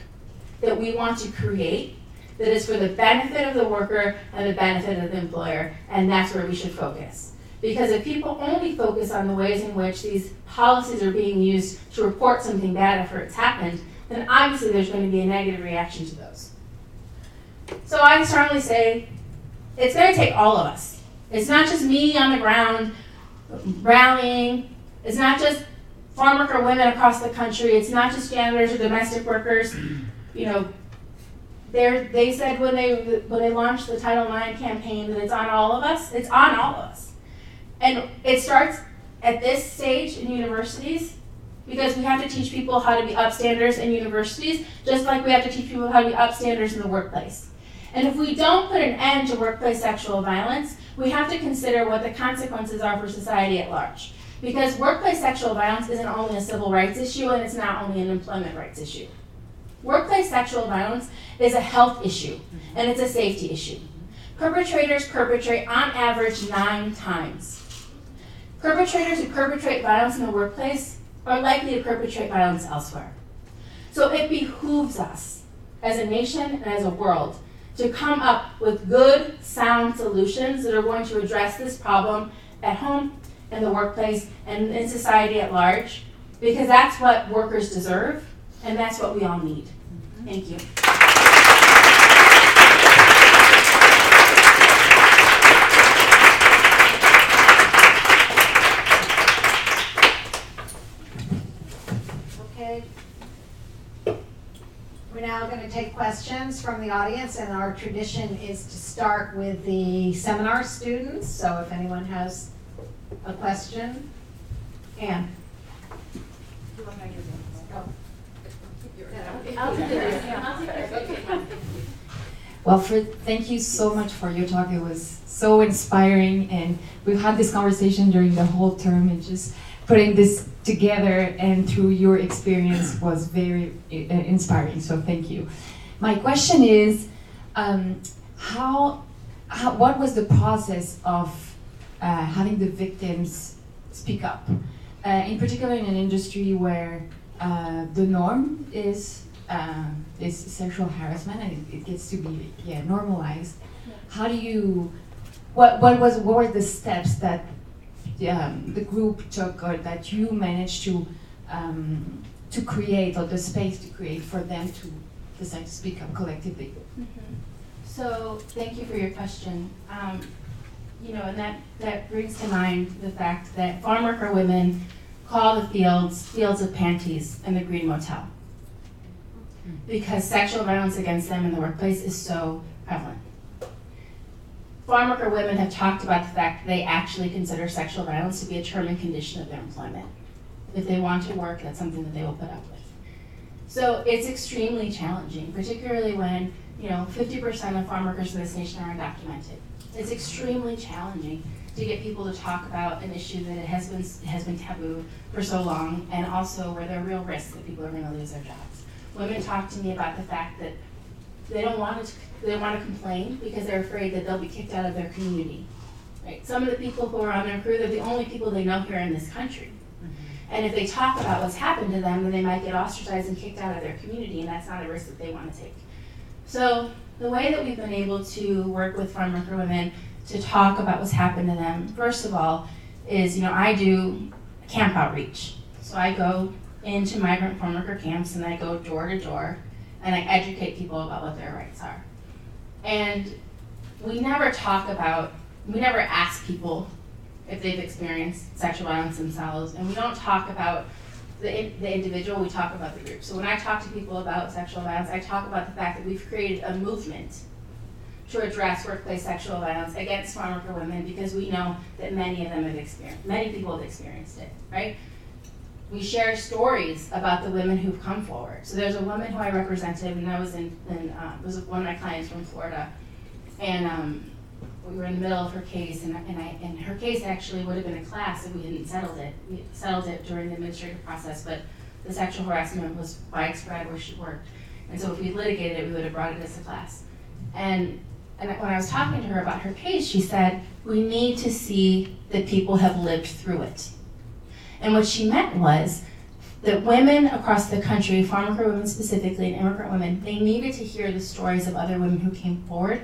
that we want to create that is for the benefit of the worker and the benefit of the employer, and that's where we should focus. Because if people only focus on the ways in which these policies are being used to report something bad after it's happened, then obviously there's going to be a negative reaction to those. So I strongly say it's going to take all of us. It's not just me on the ground rallying. It's not just farm worker women across the country. It's not just janitors or domestic workers. You know, they said when they when they launched the Title nine campaign that it's on all of us. It's on all of us. And it starts at this stage in universities because we have to teach people how to be upstanders in universities, just like we have to teach people how to be upstanders in the workplace. And if we don't put an end to workplace sexual violence, we have to consider what the consequences are for society at large. Because workplace sexual violence isn't only a civil rights issue, and it's not only an employment rights issue. Workplace sexual violence is a health issue, and it's a safety issue. Perpetrators perpetrate, on average, nine times. Perpetrators who perpetrate violence in the workplace are likely to perpetrate violence elsewhere. So it behooves us, as a nation and as a world, to come up with good, sound solutions that are going to address this problem at home, in the workplace, and in society at large, because that's what workers deserve, and that's what we all need. Mm-hmm. Thank you. We're now going to take questions from the audience, and our tradition is to start with the seminar students. So if anyone has a question, Anne. You want my oh. Well, for, thank you so much for your talk. It was so inspiring, and we've had this conversation during the whole term, and just putting this together and through your experience was very uh, inspiring, so thank you. My question is, Um, how, how, what was the process of uh, having the victims speak up? Uh, in particular, in an industry where uh, the norm is uh, is sexual harassment, and it, it gets to be yeah normalized. Yeah. How do you? What what was what were the steps that um, the group took, or that you managed to um, to create, or the space to create for them to decide to speak up collectively? Mm-hmm. So thank you for your question. Um, You know, and that, that brings to mind the fact that farm worker women call the fields, fields of panties and the Green Motel, because sexual violence against them in the workplace is so prevalent. Farm worker women have talked about the fact that they actually consider sexual violence to be a term and condition of their employment. If they want to work, that's something that they will put up with. So it's extremely challenging, particularly when, you know, fifty percent of farm workers in this nation are undocumented. It's extremely challenging to get people to talk about an issue that has been has been taboo for so long, and also where there are real risks that people are going to lose their jobs. Women talk to me about the fact that they don't want to they want to complain because they're afraid that they'll be kicked out of their community. Right? Some of the people who are on their crew, they're the only people they know here in this country, mm-hmm. and if they talk about what's happened to them, then they might get ostracized and kicked out of their community, and that's not a risk that they want to take. So the way that we've been able to work with farm worker women to talk about what's happened to them, first of all, is, you know, I do camp outreach. So I go into migrant farm worker camps and I go door to door and I educate people about what their rights are. And we never talk about, we never ask people if they've experienced sexual violence themselves, and we don't talk about The, the individual, we talk about the group. So when I talk to people about sexual violence, I talk about the fact that we've created a movement to address workplace sexual violence against farm worker women, because we know that many of them have experienced, many people have experienced it, right? We share stories about the women who've come forward. So there's a woman who I represented, and I was in, in uh, was one of my clients from Florida, and um, we were in the middle of her case, and, and, I, and her case actually would have been a class if we hadn't settled it. We settled it during the administrative process, but the sexual harassment was widespread where she worked. And so if we litigated it, we would have brought it as a class. And, and when I was talking to her about her case, she said, we need to see that people have lived through it. And what she meant was that women across the country, farm worker women specifically, and immigrant women, they needed to hear the stories of other women who came forward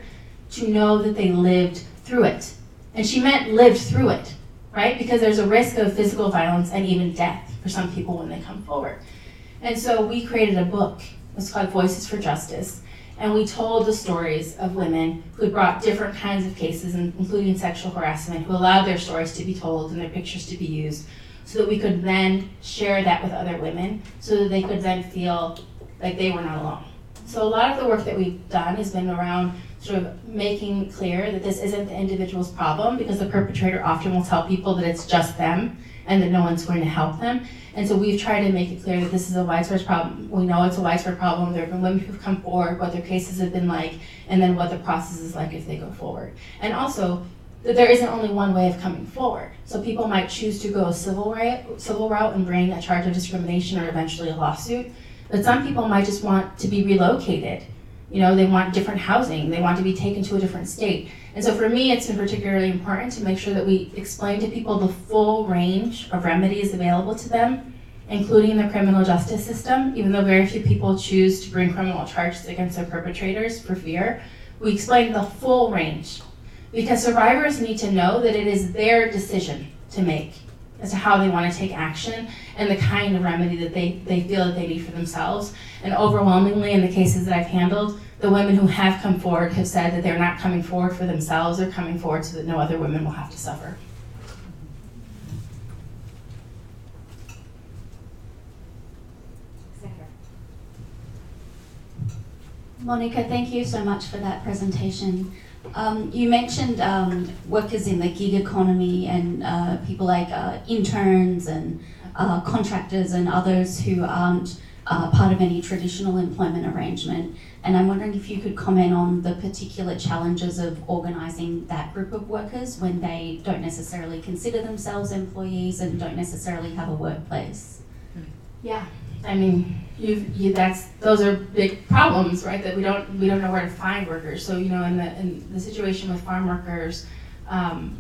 to know that they lived through it. And she meant lived through it, right? Because there's a risk of physical violence and even death for some people when they come forward. And so we created a book, it's called Voices for Justice, and we told the stories of women who brought different kinds of cases, including sexual harassment, who allowed their stories to be told and their pictures to be used, so that we could then share that with other women, so that they could then feel like they were not alone. So a lot of the work that we've done has been around sort of making clear that this isn't the individual's problem, because the perpetrator often will tell people that it's just them and that no one's going to help them. And so we've tried to make it clear that this is a widespread problem. We know it's a widespread problem. There have been women who've come forward, what their cases have been like, and then what the process is like if they go forward. And also, that there isn't only one way of coming forward. So people might choose to go a civil right, civil route and bring a charge of discrimination or eventually a lawsuit. But some people might just want to be relocated. You know, they want different housing, they want to be taken to a different state. And so for me, it's been particularly important to make sure that we explain to people the full range of remedies available to them, including the criminal justice system. Even though very few people choose to bring criminal charges against their perpetrators for fear, we explain the full range, because survivors need to know that it is their decision to make as to how they want to take action and the kind of remedy that they, they feel that they need for themselves. And overwhelmingly, in the cases that I've handled, the women who have come forward have said that they're not coming forward for themselves, they're coming forward so that no other women will have to suffer. Monica, thank you so much for that presentation. Um, you mentioned um, workers in the gig economy and uh, people like uh, interns and uh, contractors and others who aren't uh, part of any traditional employment arrangement. And I'm wondering if you could comment on the particular challenges of organizing that group of workers when they don't necessarily consider themselves employees and don't necessarily have a workplace. Yeah, I mean, You've, you, that's those are big problems, right? That we don't we don't know where to find workers. So you know, in the in the situation with farm workers, um,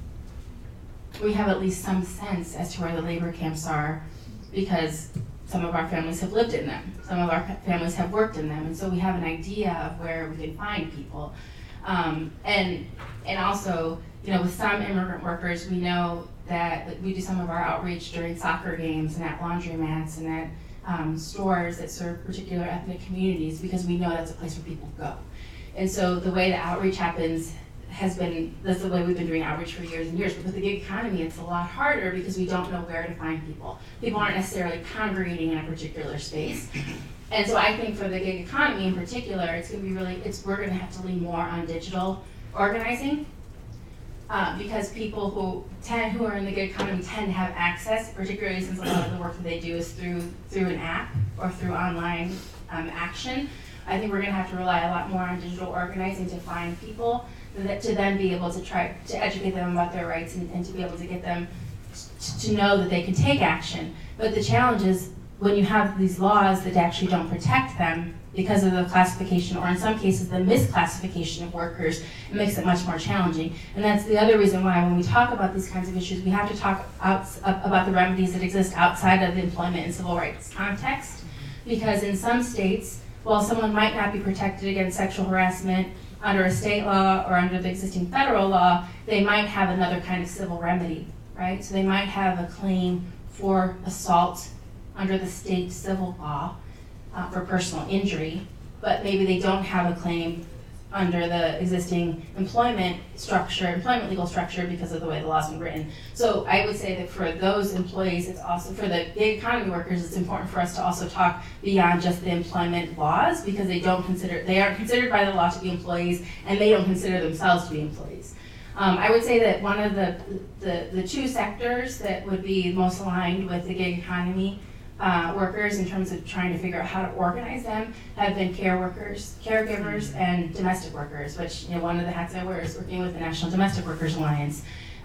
we have at least some sense as to where the labor camps are, because some of our families have lived in them, some of our families have worked in them, and so we have an idea of where we can find people. Um, and and also, you know, with some immigrant workers, we know that like, we do some of our outreach during soccer games and at laundromats and at Um, stores that serve particular ethnic communities, because we know that's a place where people go. And so the way that outreach happens has been, that's the way we've been doing outreach for years and years. But with the gig economy, it's a lot harder because we don't know where to find people. People aren't necessarily congregating in a particular space. And so I think for the gig economy in particular, it's going to be really, it's we're going to have to lean more on digital organizing. Uh, because people who tend, who are in the gig economy tend to have access, particularly since a lot of the work that they do is through through an app or through online um, action. I think we're going to have to rely a lot more on digital organizing to find people, that to then be able to try to educate them about their rights and, and to be able to get them t- to know that they can take action. But the challenge is when you have these laws that actually don't protect them, because of the classification, or in some cases, the misclassification of workers, it makes it much more challenging. And that's the other reason why when we talk about these kinds of issues, we have to talk out, about the remedies that exist outside of the employment and civil rights context. Because in some states, while someone might not be protected against sexual harassment under a state law or under the existing federal law, they might have another kind of civil remedy, right? So they might have a claim for assault under the state civil law, Uh, for personal injury, but maybe they don't have a claim under the existing employment structure, employment legal structure, because of the way the law's been written. So I would say that for those employees, it's also, for the gig economy workers, it's important for us to also talk beyond just the employment laws, because they don't consider, they aren't considered by the law to be employees, and they don't consider themselves to be employees. Um, I would say that one of the, the, the two sectors that would be most aligned with the gig economy Uh, workers in terms of trying to figure out how to organize them have been care workers, caregivers, and domestic workers, which, you know, one of the hats I wear is working with the National Domestic Workers Alliance.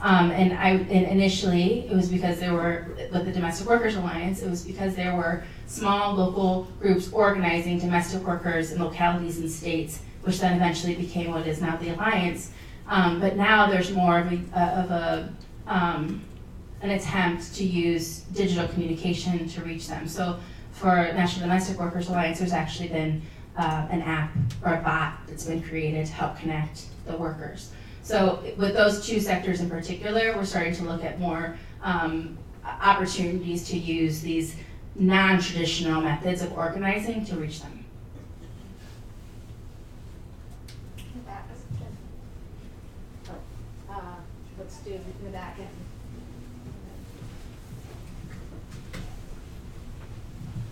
Um, and I and initially, it was because there were, with the Domestic Workers Alliance, it was because there were small local groups organizing domestic workers in localities and states, which then eventually became what is now the Alliance. Um, but now there's more of a, of a um, an attempt to use digital communication to reach them. So for National Domestic Workers Alliance, there's actually been uh, an app or a bot that's been created to help connect the workers. So with those two sectors in particular, we're starting to look at more um, opportunities to use these non-traditional methods of organizing to reach them. Uh, let's do the back end.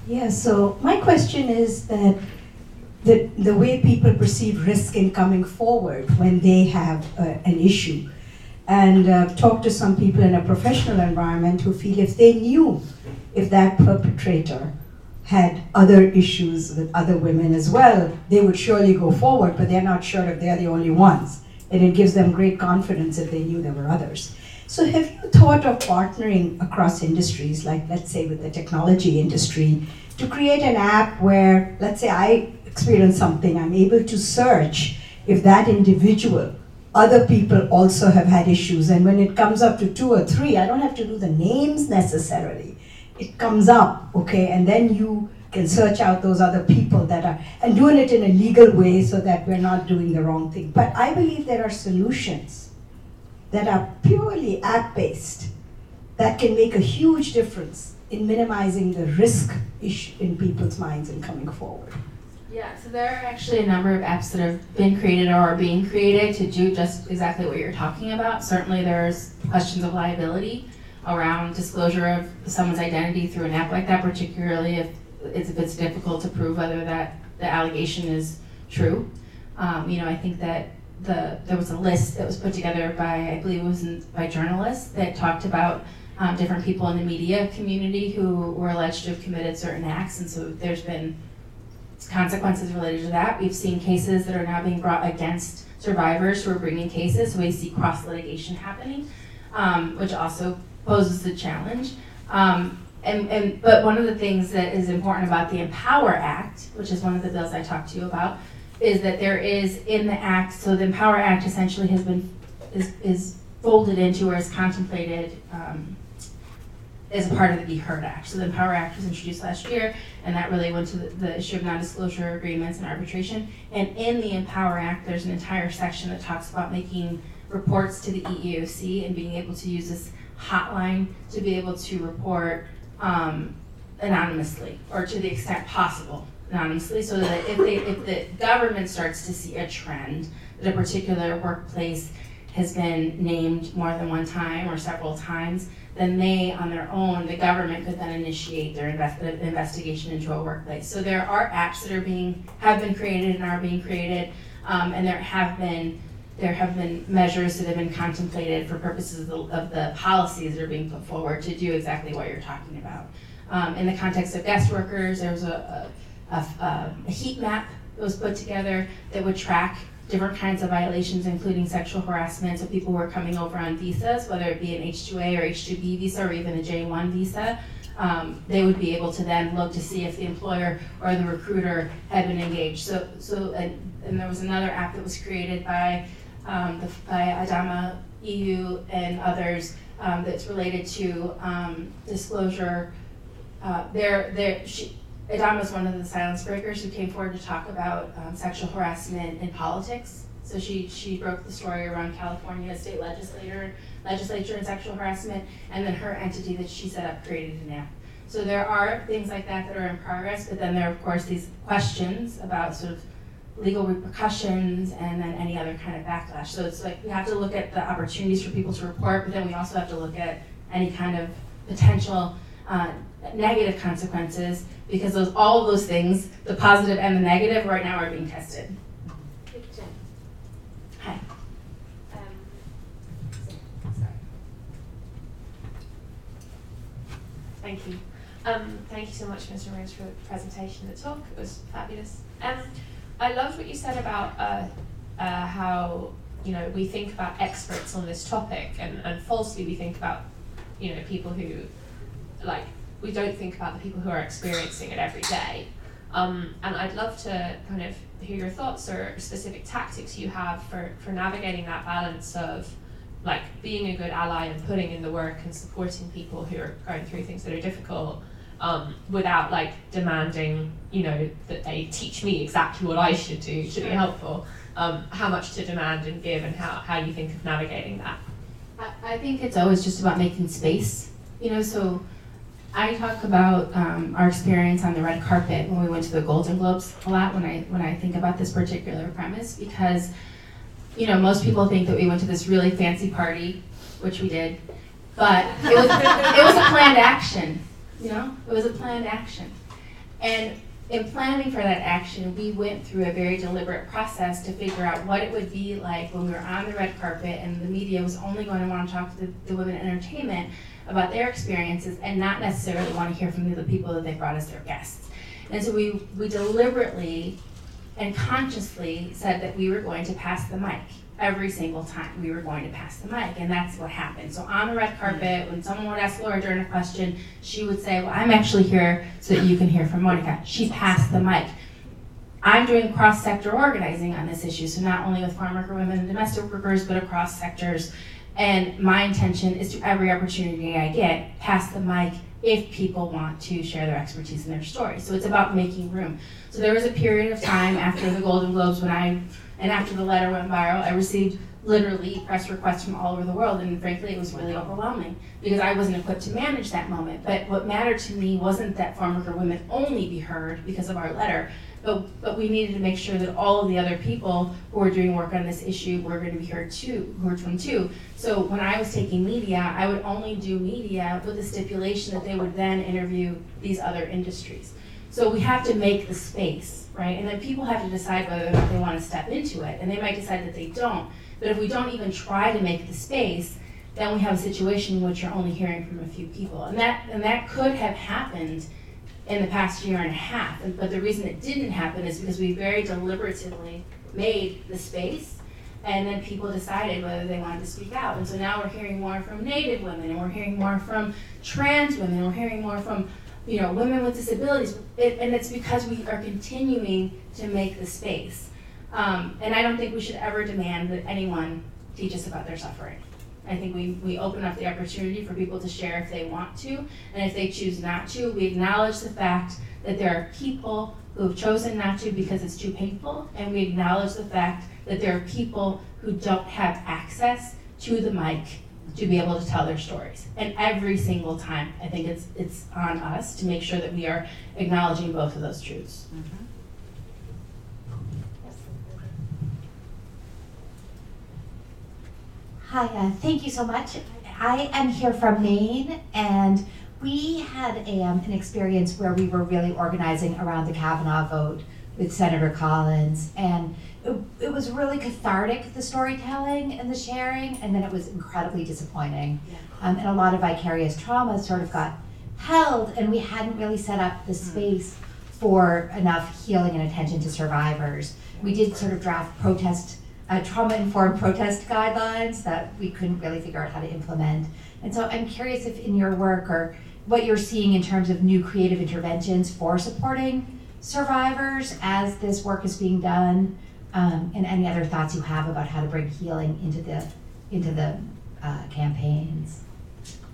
Yeah, so my question is that the, the way people perceive risk in coming forward when they have uh, an issue. And I've uh, talked to some people in a professional environment who feel if they knew if that perpetrator had other issues with other women as well, they would surely go forward, but they're not sure if they're the only ones. And it gives them great confidence if they knew there were others. So have you thought of partnering across industries, like let's say with the technology industry, to create an app where, let's say I experience something, I'm able to search if that individual, other people also have had issues, and when it comes up to two or three, I don't have to do the names necessarily. It comes up, okay, and then you can search out those other people that are, and doing it in a legal way so that we're not doing the wrong thing. But I believe there are solutions that are purely app-based that can make a huge difference in minimizing the risk issue in people's minds and coming forward. Yeah, so there are actually a number of apps that have been created or are being created to do just exactly what you're talking about. Certainly there's questions of liability around disclosure of someone's identity through an app like that, particularly if it's, if it's difficult to prove whether that the allegation is true. Um, you know, I think that The, there was a list that was put together by, I believe it was in, by journalists that talked about um, different people in the media community who were alleged to have committed certain acts, and so there's been consequences related to that. We've seen cases that are now being brought against survivors who are bringing cases, so we see cross-litigation happening, um, which also poses the challenge. Um, And, and but one of the things that is important about the Empower Act, which is one of the bills I talked to you about, is that there is in the act, so the Empower Act essentially has been, is, is folded into or is contemplated um, as a part of the Be Heard Act. So the Empower Act was introduced last year, and that really went to the, the issue of non-disclosure agreements and arbitration. And in the Empower Act, there's an entire section that talks about making reports to the E E O C and being able to use this hotline to be able to report um, anonymously, or to the extent possible anonymously, so that if, they, if the government starts to see a trend that a particular workplace has been named more than one time or several times, then they, on their own, the government could then initiate their invest- investigation into a workplace. So there are apps that are being have been created and are being created, um, and there have been there have been measures that have been contemplated for purposes of the, of the policies that are being put forward to do exactly what you're talking about. Um, in the context of guest workers, there was a, a, a, a heat map that was put together that would track different kinds of violations, including sexual harassment. So people who are coming over on visas, whether it be an H two A or H two B visa or even a J one visa, um, they would be able to then look to see if the employer or the recruiter had been engaged. So, so and, and there was another app that was created by um, the, by Adama, E U, and others um, that's related to um, disclosure. Uh, there, there. She, Adama was one of the silence breakers who came forward to talk about um, sexual harassment in politics. So she, she broke the story around California state legislature, legislature and sexual harassment, and then her entity that she set up created an app. So there are things like that that are in progress, but then there are, of course, these questions about sort of legal repercussions and then any other kind of backlash. So it's like we have to look at the opportunities for people to report, but then we also have to look at any kind of potential uh, negative consequences, because those, all of those things, the positive and the negative, right now are being tested. Hi. Um, sorry. Thank you. Um, thank you so much, Miz Ramirez, for the presentation and the talk. It was fabulous. Um, I loved what you said about uh, uh, how, you know, we think about experts on this topic, and, and falsely we think about, you know, people who, like, we don't think about the people who are experiencing it every day. Um, and I'd love to kind of hear your thoughts or specific tactics you have for, for navigating that balance of like being a good ally and putting in the work and supporting people who are going through things that are difficult, um, without like demanding, you know, that they teach me exactly what I should do to be helpful. Um, how much to demand and give, and how, how you think of navigating that. I, I think it's always just about making space, you know, so I talk about um, our experience on the red carpet when we went to the Golden Globes a lot when I when I think about this particular premise, because, you know, most people think that we went to this really fancy party, which we did, but it was it was a planned action, you know? It was a planned action. And in planning for that action, we went through a very deliberate process to figure out what it would be like when we were on the red carpet and the media was only going to want to talk to the, the women in entertainment about their experiences and not necessarily want to hear from the people that they brought as their guests. And so we, we deliberately and consciously said that we were going to pass the mic. Every single time we were going to pass the mic, and that's what happened. So on the red carpet, when someone would ask Laura Dern a question, she would say, well, I'm actually here so that you can hear from Monica. She passed the mic. I'm doing cross-sector organizing on this issue, so not only with farm worker women and domestic workers, but across sectors. And my intention is to, every opportunity I get, pass the mic if people want to share their expertise and their story. So it's about making room. So there was a period of time after the Golden Globes when I, and after the letter went viral, I received literally press requests from all over the world, and frankly it was really overwhelming because I wasn't equipped to manage that moment. But what mattered to me wasn't that farm worker women only be heard because of our letter, but, but we needed to make sure that all of the other people who were doing work on this issue were going to be heard too, heard from too. So when I was taking media, I would only do media with the stipulation that they would then interview these other industries. So we have to make the space, right? And then people have to decide whether or not they want to step into it, and they might decide that they don't. But if we don't even try to make the space, then we have a situation in which you're only hearing from a few people. And that, and that could have happened in the past year and a half, but the reason it didn't happen is because we very deliberatively made the space And then people decided whether they wanted to speak out. And so now we're hearing more from Native women, and we're hearing more from trans women, and we're hearing more from, you know, women with disabilities. It, and it's because we are continuing to make the space. Um, and I don't think we should ever demand that anyone teach us about their suffering. I think we, we open up the opportunity for people to share if they want to, and if they choose not to, we acknowledge the fact that there are people who have chosen not to because it's too painful, and we acknowledge the fact that there are people who don't have access to the mic to be able to tell their stories. And every single time, I think it's it's on us to make sure that we are acknowledging both of those truths. Mm-hmm. Hi, uh, thank you so much. I am here from Maine, and we had a, um, an experience where we were really organizing around the Kavanaugh vote with Senator Collins, and it, it was really cathartic, the storytelling and the sharing, and then it was incredibly disappointing. Yeah. Um, and a lot of vicarious trauma sort of got held, and we hadn't really set up the space mm-hmm. for enough healing and attention to survivors. We did sort of draft protest Uh, trauma-informed protest guidelines that we couldn't really figure out how to implement. And so I'm curious if in your work or what you're seeing in terms of new creative interventions for supporting survivors as this work is being done, um, and any other thoughts you have about how to bring healing into the into the uh, campaigns.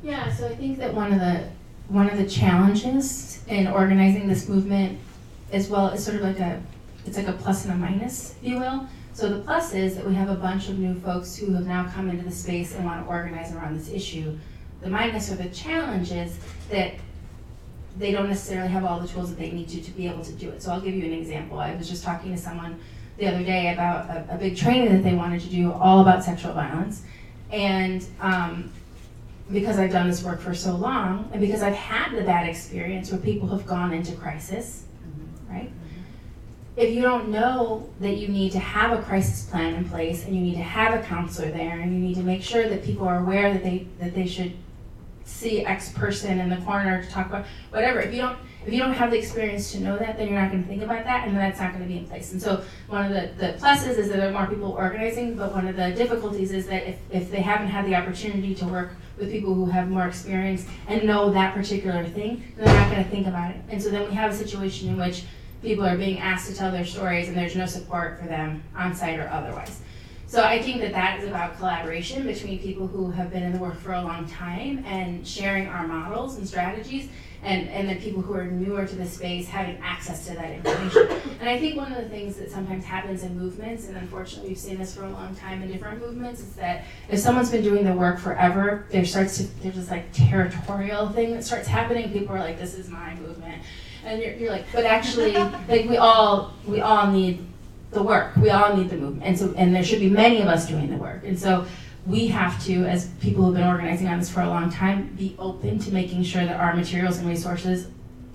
Yeah, so I think that one of the one of the challenges in organizing this movement as well is sort of like a, it's like a plus and a minus, if you will. So the plus is that we have a bunch of new folks who have now come into the space and want to organize around this issue. The minus or the challenge is that they don't necessarily have all the tools that they need to to be able to do it. So I'll give you an example. I was just talking to someone the other day about a, a big training that they wanted to do all about sexual violence. And um, because I've done this work for so long, and because I've had the bad experience where people have gone into crisis, mm-hmm. right? If you don't know that you need to have a crisis plan in place, and you need to have a counselor there, and you need to make sure that people are aware that they that they should see X person in the corner to talk about whatever. If you don't if you don't have the experience to know that, then you're not going to think about that, and then that's not going to be in place. And so one of the, the pluses is that there are more people organizing, but one of the difficulties is that if, if they haven't had the opportunity to work with people who have more experience and know that particular thing, then they're not going to think about it. And so then we have a situation in which people are being asked to tell their stories, and there's no support for them on site or otherwise. So I think that that is about collaboration between people who have been in the work for a long time and sharing our models and strategies, and, and the people who are newer to the space having access to that information. And I think one of the things that sometimes happens in movements, and unfortunately we've seen this for a long time in different movements, is that if someone's been doing the work forever, there starts to, there's this like territorial thing that starts happening. People are like, this is my movement. And you're, you're like, but actually, like we all we all need the work. We all need the movement, and so and there should be many of us doing the work. And so we have to, as people who've been organizing on this for a long time, be open to making sure that our materials and resources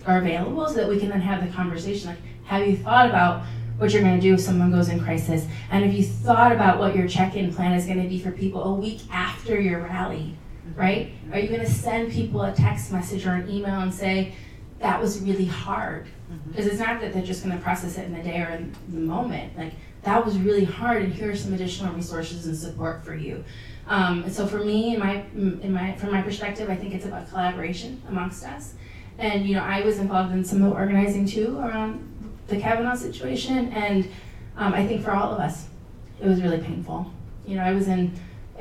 are available, so that we can then have the conversation. Like, have you thought about what you're going to do if someone goes in crisis? And have you thought about what your check-in plan is going to be for people a week after your rally? Right? Are you going to send people a text message or an email and say, that was really hard? Because mm-hmm. it's not that they're just going to process it in the day or in the moment. Like, that was really hard, and here are some additional resources and support for you. Um, and so for me, in my, in my, from my perspective, I think it's about collaboration amongst us. And, you know, I was involved in some of the organizing, too, around the Kavanaugh situation. And um, I think for all of us, it was really painful. You know, I was in,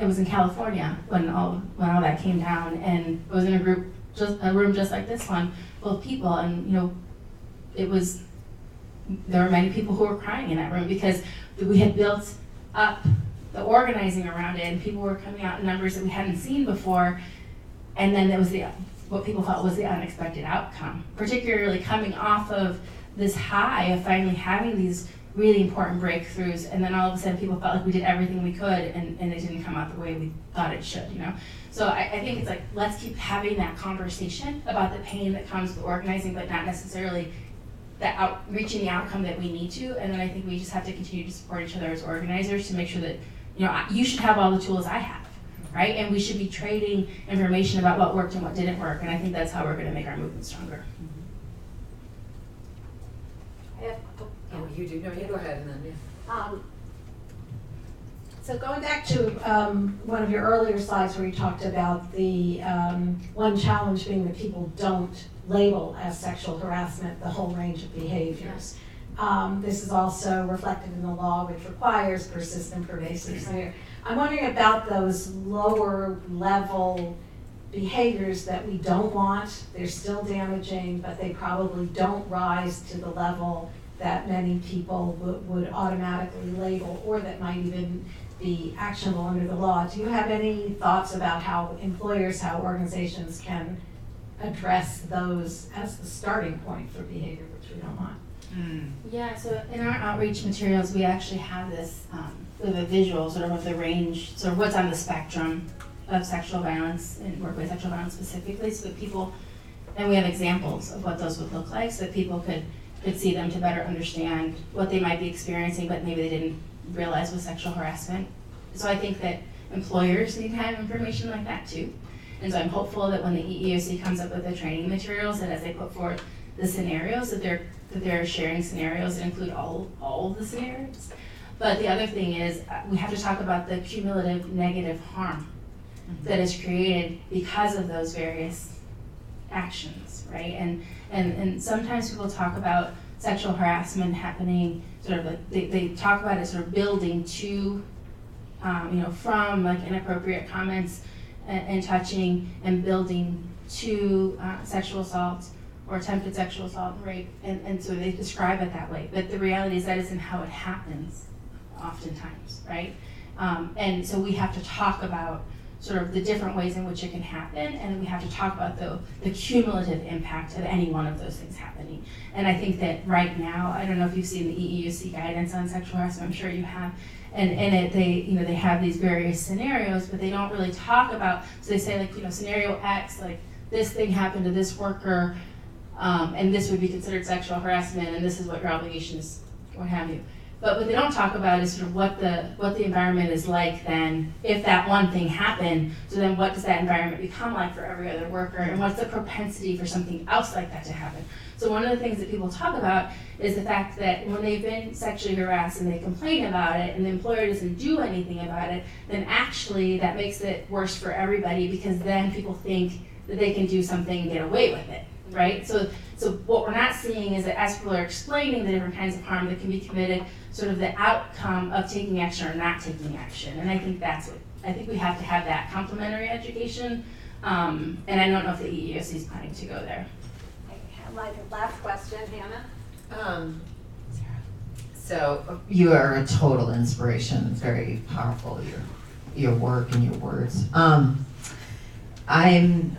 it was in California when all, when all that came down, and I was in a group, just a room just like this one, full of people, and you know, it was, there were many people who were crying in that room because we had built up the organizing around it, and people were coming out in numbers that we hadn't seen before, and then there was the, what people thought was the unexpected outcome, particularly coming off of this high of finally having these really important breakthroughs, and then all of a sudden people felt like we did everything we could, and, and it didn't come out the way we thought it should, you know? So I, I think it's like, let's keep having that conversation about the pain that comes with organizing, but not necessarily the out, reaching the outcome that we need to. And then I think we just have to continue to support each other as organizers to make sure that, you know, you should have all the tools I have, right? And we should be trading information about what worked and what didn't work. And I think that's how we're gonna make our movement stronger. Mm-hmm. I have, oh, oh, you do, no, you go ahead and then, yeah. Um, So going back to um, one of your earlier slides where you talked about the um, one challenge being that people don't label as sexual harassment the whole range of behaviors. Um, this is also reflected in the law, which requires persistent, pervasive. So I'm wondering about those lower level behaviors that we don't want. They're still damaging, but they probably don't rise to the level that many people w- would automatically label, or that might even be actionable under the law. Do you have any thoughts about how employers, how organizations can address those as the starting point for behavior which we don't want? Mm. Yeah, so in our outreach materials, we actually have this, um, we have a visual sort of of the range, sort of what's on the spectrum of sexual violence and workplace sexual violence specifically, so that people, and we have examples of what those would look like so that people could could see them to better understand what they might be experiencing, but maybe they didn't realize was sexual harassment. So I think that employers need to have information like that too. And so I'm hopeful that when the E E O C comes up with the training materials, that as they put forward the scenarios, that they're that they're sharing scenarios that include all, all of the scenarios. But the other thing is, we have to talk about the cumulative negative harm mm-hmm. that is created because of those various actions, right? And, and and sometimes people talk about sexual harassment happening, sort of like they, they talk about it sort of building to, um, you know, from like inappropriate comments and, and touching and building to uh, sexual assault or attempted sexual assault and rape, and, and so they describe it that way. But the reality is that isn't how it happens oftentimes, right? Um, and so we have to talk about sort of the different ways in which it can happen, and we have to talk about the, the cumulative impact of any one of those things happening. And I think that right now, I don't know if you've seen the E E O C guidance on sexual harassment, I'm sure you have, and, and it, they, you know, they have these various scenarios, but they don't really talk about, so they say like, you know, scenario X, like this thing happened to this worker, um, and this would be considered sexual harassment, and this is what your obligation is, what have you. But what they don't talk about is sort of what the what the environment is like then, if that one thing happened, so then what does that environment become like for every other worker, and what's the propensity for something else like that to happen? So one of the things that people talk about is the fact that when they've been sexually harassed and they complain about it and the employer doesn't do anything about it, then actually that makes it worse for everybody, because then people think that they can do something and get away with it, right? So so what we're not seeing is that as people are explaining the different kinds of harm that can be committed, sort of the outcome of taking action or not taking action. And I think that's what, I think we have to have that complementary education. Um, and I don't know if the E E O C is planning to go there. Like a last question, Hannah. Um, so you are a total inspiration. It's very powerful, your your work and your words. Um, I'm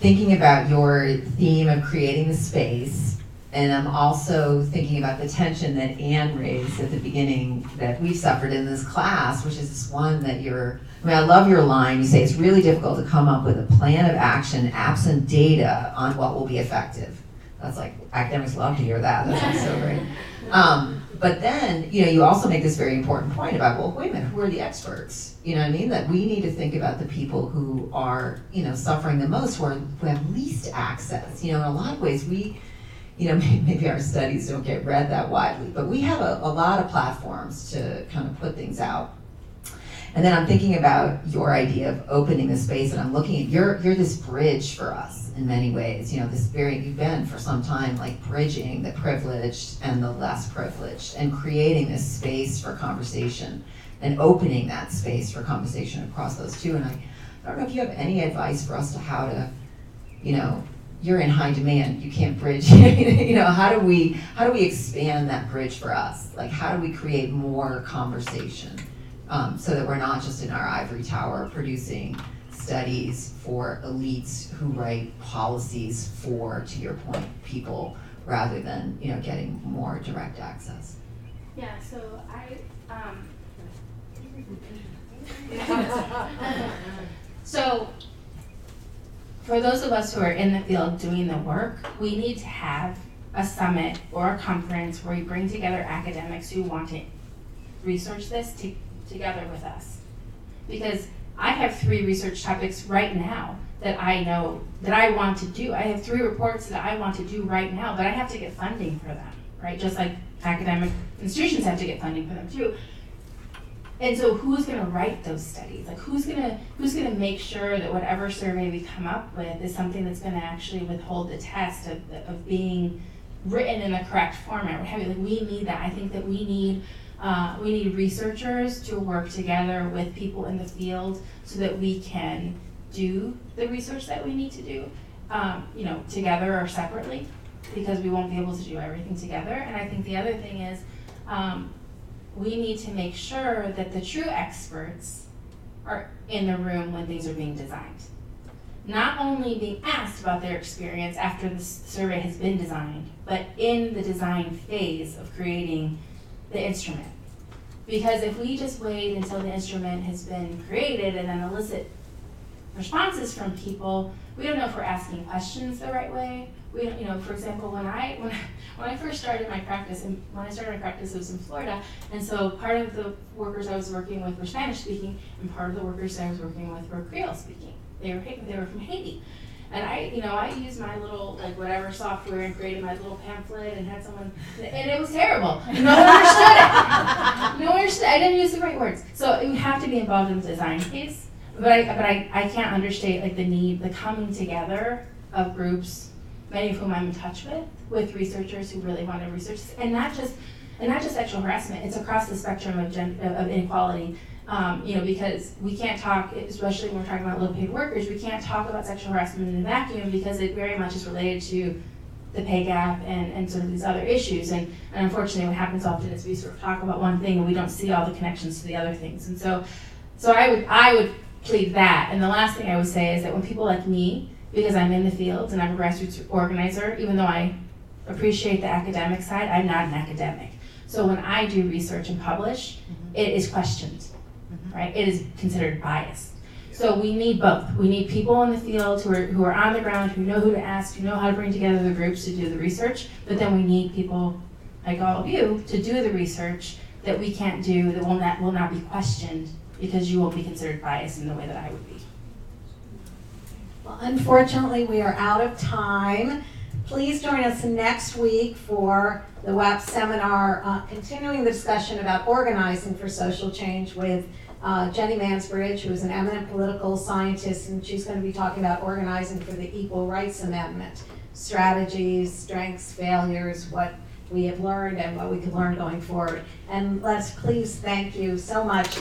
thinking about your theme of creating the space, and I'm also thinking about the tension that Anne raised at the beginning that we've suffered in this class, which is this one that you're, I mean, I love your line, you say it's really difficult to come up with a plan of action absent data on what will be effective. That's like, academics love to hear that, that's so great. Um, but then, you know, you also make this very important point about, well, wait a minute, who are the experts? You know what I mean? That we need to think about the people who are, you know, suffering the most, who, are, who have least access. You know, in a lot of ways, we, you know, maybe our studies don't get read that widely, but we have a, a lot of platforms to kind of put things out. And then I'm thinking about your idea of opening the space, and I'm looking at, you're, you're this bridge for us in many ways, you know, this very, you've been for some time like bridging the privileged and the less privileged and creating this space for conversation and opening that space for conversation across those two. And I, I don't know if you have any advice for us to how to, you know, you're in high demand, you can't bridge, you know, how do we, how do we expand that bridge for us? Like, how do we create more conversation? Um, so that we're not just in our ivory tower producing studies for elites who write policies for, to your point, people, rather than, you know, getting more direct access. Yeah, so I, um, so for those of us who are in the field doing the work, we need to have a summit or a conference where we bring together academics who want to research this to together with us. Because I have three research topics right now that I know, that I want to do. I have three reports that I want to do right now, but I have to get funding for them, right? Just like academic institutions have to get funding for them too. And so who's going to write those studies? Like who's going to who's going to make sure that whatever survey we come up with is something that's going to actually withhold the test of of being written in the correct format? Like we need that. I think that we need uh, we need researchers to work together with people in the field so that we can do the research that we need to do, um, you know, together or separately, because we won't be able to do everything together. And I think the other thing is, um, we need to make sure that the true experts are in the room when things are being designed. Not only being asked about their experience after the survey has been designed, but in the design phase of creating the instrument. Because if we just wait until the instrument has been created and then elicit responses from people, we don't know if we're asking questions the right way. We don't, you know, for example, when I when I, when I first started my practice, and when I started my practice, it was in Florida, and so part of the workers I was working with were Spanish speaking, and part of the workers I was working with were Creole speaking. They were they were from Haiti, and I you know I used my little like whatever software and created my little pamphlet and had someone, and it was terrible. No one understood it. No one understood. I didn't use the right words. So you have to be involved in the design phase. But I but I, I can't understate like the need, the coming together of groups, many of whom I'm in touch with, with researchers who really want to research, and not just and not just sexual harassment. It's across the spectrum of gen, of inequality. Um, you know, because we can't talk, especially when we're talking about low-paid workers, we can't talk about sexual harassment in a vacuum because it very much is related to the pay gap and, and sort of these other issues. And, and unfortunately, what happens often is we sort of talk about one thing and we don't see all the connections to the other things. And so, so I would I would. plead that. And the last thing I would say is that when people like me, because I'm in the field and I'm a grassroots organizer, even though I appreciate the academic side, I'm not an academic. So when I do research and publish, mm-hmm. it is questioned, mm-hmm. right? It is considered biased. Yeah. So we need both. We need people in the field who are who are on the ground, who know who to ask, who know how to bring together the groups to do the research, but then we need people like all of you to do the research that we can't do, that will not will not be questioned, because you won't be considered biased in the way that I would be. Well, unfortunately, we are out of time. Please join us next week for the W A P seminar, uh, continuing the discussion about organizing for social change with uh, Jenny Mansbridge, who is an eminent political scientist, and she's going to be talking about organizing for the Equal Rights Amendment, strategies, strengths, failures, what we have learned and what we can learn going forward. And let's please thank you so much.